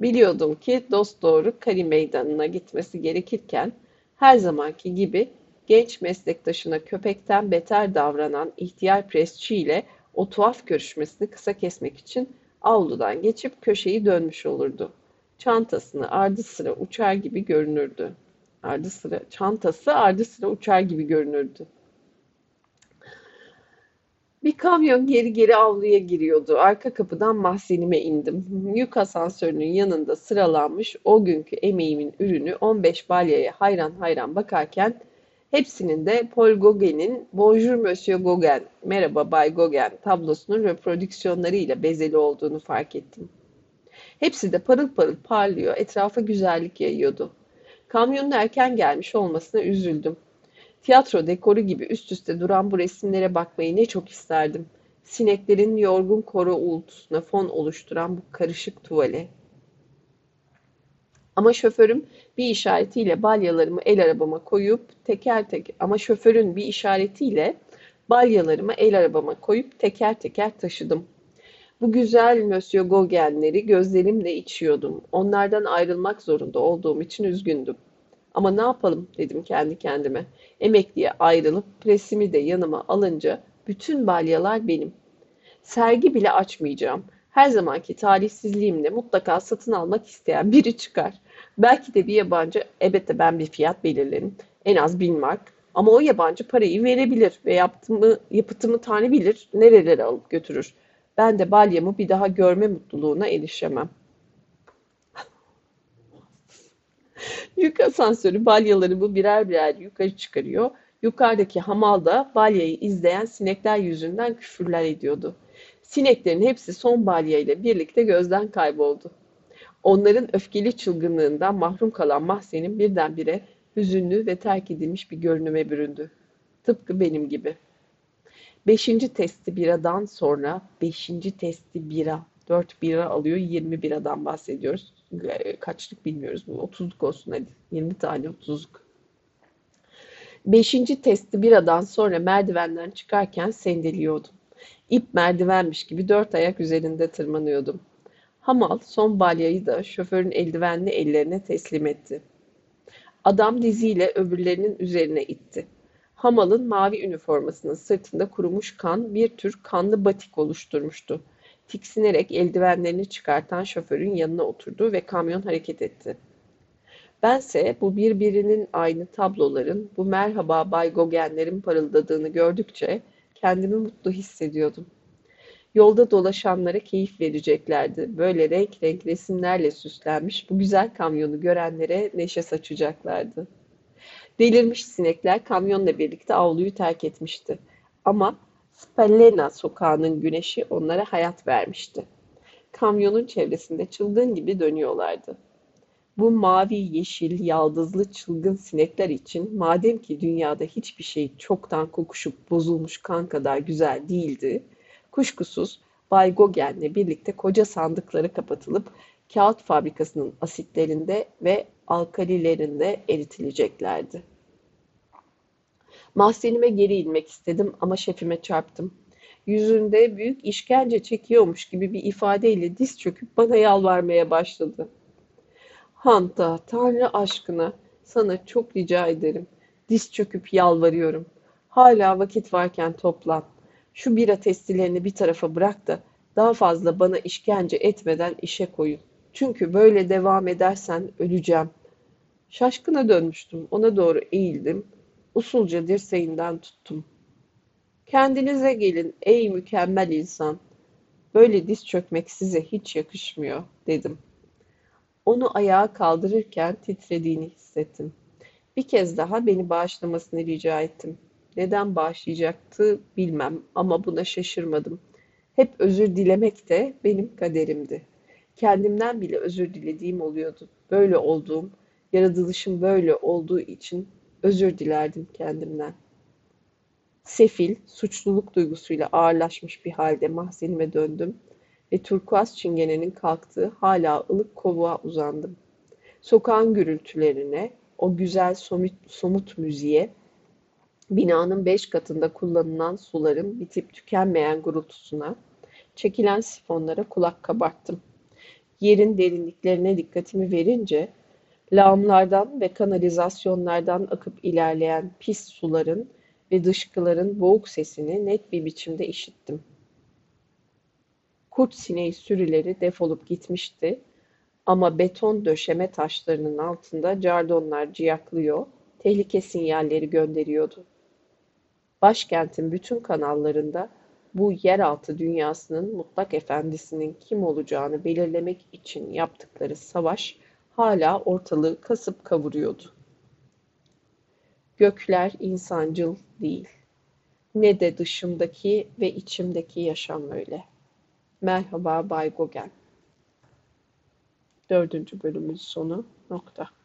Biliyordum ki dosdoğru Kali Meydanı'na gitmesi gerekirken her zamanki gibi genç meslektaşına köpekten beter davranan ihtiyar presçi ile o tuhaf görüşmesini kısa kesmek için avludan geçip köşeyi dönmüş olurdu. Çantasını ardı sıra uçar gibi görünürdü. Ardı sıra, çantası ardı sıra uçar gibi görünürdü. Bir kamyon geri geri avluya giriyordu. Arka kapıdan mahzenime indim. Yük asansörünün yanında sıralanmış o günkü emeğimin ürünü on beş balyaya hayran hayran bakarken hepsinin de Paul Gauguin'in "Bonjour Monsieur Gauguin, merhaba Bay Gauguin" tablosunun reprodüksiyonlarıyla bezeli olduğunu fark ettim. Hepsi de parıl parıl parlıyor, etrafa güzellik yayıyordu. Kamyonun erken gelmiş olmasına üzüldüm. Tiyatro dekoru gibi üst üste duran bu resimlere bakmayı ne çok isterdim. Sineklerin yorgun koro uğultusuna fon oluşturan bu karışık tuvale. Ama şoförüm bir işaretiyle balyalarımı el arabama koyup teker teker ama şoförün bir işaretiyle balyalarımı el arabama koyup teker teker taşıdım. Bu güzel Monsieur Gauguin'leri gözlerimle içiyordum. Onlardan ayrılmak zorunda olduğum için üzgündüm. Ama ne yapalım dedim kendi kendime. Emekliye ayrılıp presimi de yanıma alınca bütün balyalar benim. Sergi bile açmayacağım. Her zamanki talihsizliğimle mutlaka satın almak isteyen biri çıkar. Belki de bir yabancı, elbette ben bir fiyat belirlerim. En az bin mark. Ama o yabancı parayı verebilir ve yaptığımı, yapıtımı Tanrı bilir nerelere alıp götürür. Ben de balyamı bir daha görme mutluluğuna erişemem. Yük asansörü balyalarımı birer birer yukarı çıkarıyor. Yukarıdaki hamalda balyayı izleyen sinekler yüzünden küfürler ediyordu. Sineklerin hepsi son balyayla birlikte gözden kayboldu. Onların öfkeli çılgınlığından mahrum kalan mahzenim birdenbire hüzünlü ve terk edilmiş bir görünüme büründü. Tıpkı benim gibi. Beşinci testi biradan sonra beşinci testi bira. Dört bira alıyor, yirmi biradan bahsediyoruz. Kaçlık bilmiyoruz bu. Otuzluk olsun hadi. Yirmi tane otuzluk. Beşinci testi biradan sonra merdivenden çıkarken sendeliyordum. İp merdivenmiş gibi dört ayak üzerinde tırmanıyordum. Hamal son balyayı da şoförün eldivenli ellerine teslim etti. Adam diziyle öbürlerinin üzerine itti. Hamalın mavi üniformasının sırtında kurumuş kan bir tür kanlı batik oluşturmuştu. Tiksinerek eldivenlerini çıkartan şoförün yanına oturdu ve kamyon hareket etti. Bense bu birbirinin aynı tabloların, bu merhaba Bay Gauguin'lerin parıldadığını gördükçe kendimi mutlu hissediyordum. Yolda dolaşanlara keyif vereceklerdi. Böyle renk renk resimlerle süslenmiş bu güzel kamyonu görenlere neşe saçacaklardı. Delirmiş sinekler kamyonla birlikte avluyu terk etmişti. Ama Spallena sokağının güneşi onlara hayat vermişti. Kamyonun çevresinde çılgın gibi dönüyorlardı. Bu mavi, yeşil, yaldızlı çılgın sinekler için madem ki dünyada hiçbir şey çoktan kokuşup bozulmuş kan kadar güzel değildi, kuşkusuz Bay Gauguin'le birlikte koca sandıkları kapatılıp kağıt fabrikasının asitlerinde ve alkalilerinde eritileceklerdi. Mahzenime geri inmek istedim ama şefime çarptım. Yüzünde büyük işkence çekiyormuş gibi bir ifadeyle diz çöküp bana yalvarmaya başladı. Hanta, Tanrı aşkına sana çok rica ederim. Diz çöküp yalvarıyorum. Hala vakit varken toplan. Şu bira testilerini bir tarafa bırak da daha fazla bana işkence etmeden işe koyun. Çünkü böyle devam edersen öleceğim. Şaşkına dönmüştüm. Ona doğru eğildim. Usulca dirseğinden tuttum. Kendinize gelin ey mükemmel insan. Böyle diz çökmek size hiç yakışmıyor dedim. Onu ayağa kaldırırken titrediğini hissettim. Bir kez daha beni bağışlamasını rica ettim. Neden bağışlayacaktı bilmem ama buna şaşırmadım. Hep özür dilemek de benim kaderimdi. Kendimden bile özür dilediğim oluyordu. Böyle olduğum, yaratılışım böyle olduğu için özür dilerdim kendimden. Sefil, suçluluk duygusuyla ağırlaşmış bir halde mahzenime döndüm ve turkuaz çingenenin kalktığı hala ılık kovuğa uzandım. Sokağın gürültülerine, o güzel somut, somut müziğe, binanın beş katında kullanılan suların bitip tükenmeyen gurultusuna, çekilen sifonlara kulak kabarttım. Yerin derinliklerine dikkatimi verince, lağımlardan ve kanalizasyonlardan akıp ilerleyen pis suların ve dışkıların boğuk sesini net bir biçimde işittim. Kurt sineği sürüleri defolup gitmişti ama beton döşeme taşlarının altında cardonlar ciyaklıyor, tehlike sinyalleri gönderiyordu. Başkentin bütün kanallarında bu yeraltı dünyasının mutlak efendisinin kim olacağını belirlemek için yaptıkları savaş hala ortalığı kasıp kavuruyordu. Gökler insancıl değil. Ne de dışımdaki ve içimdeki yaşam öyle. Merhaba Bay Gauguin. Dördüncü bölümün sonu. Nokta.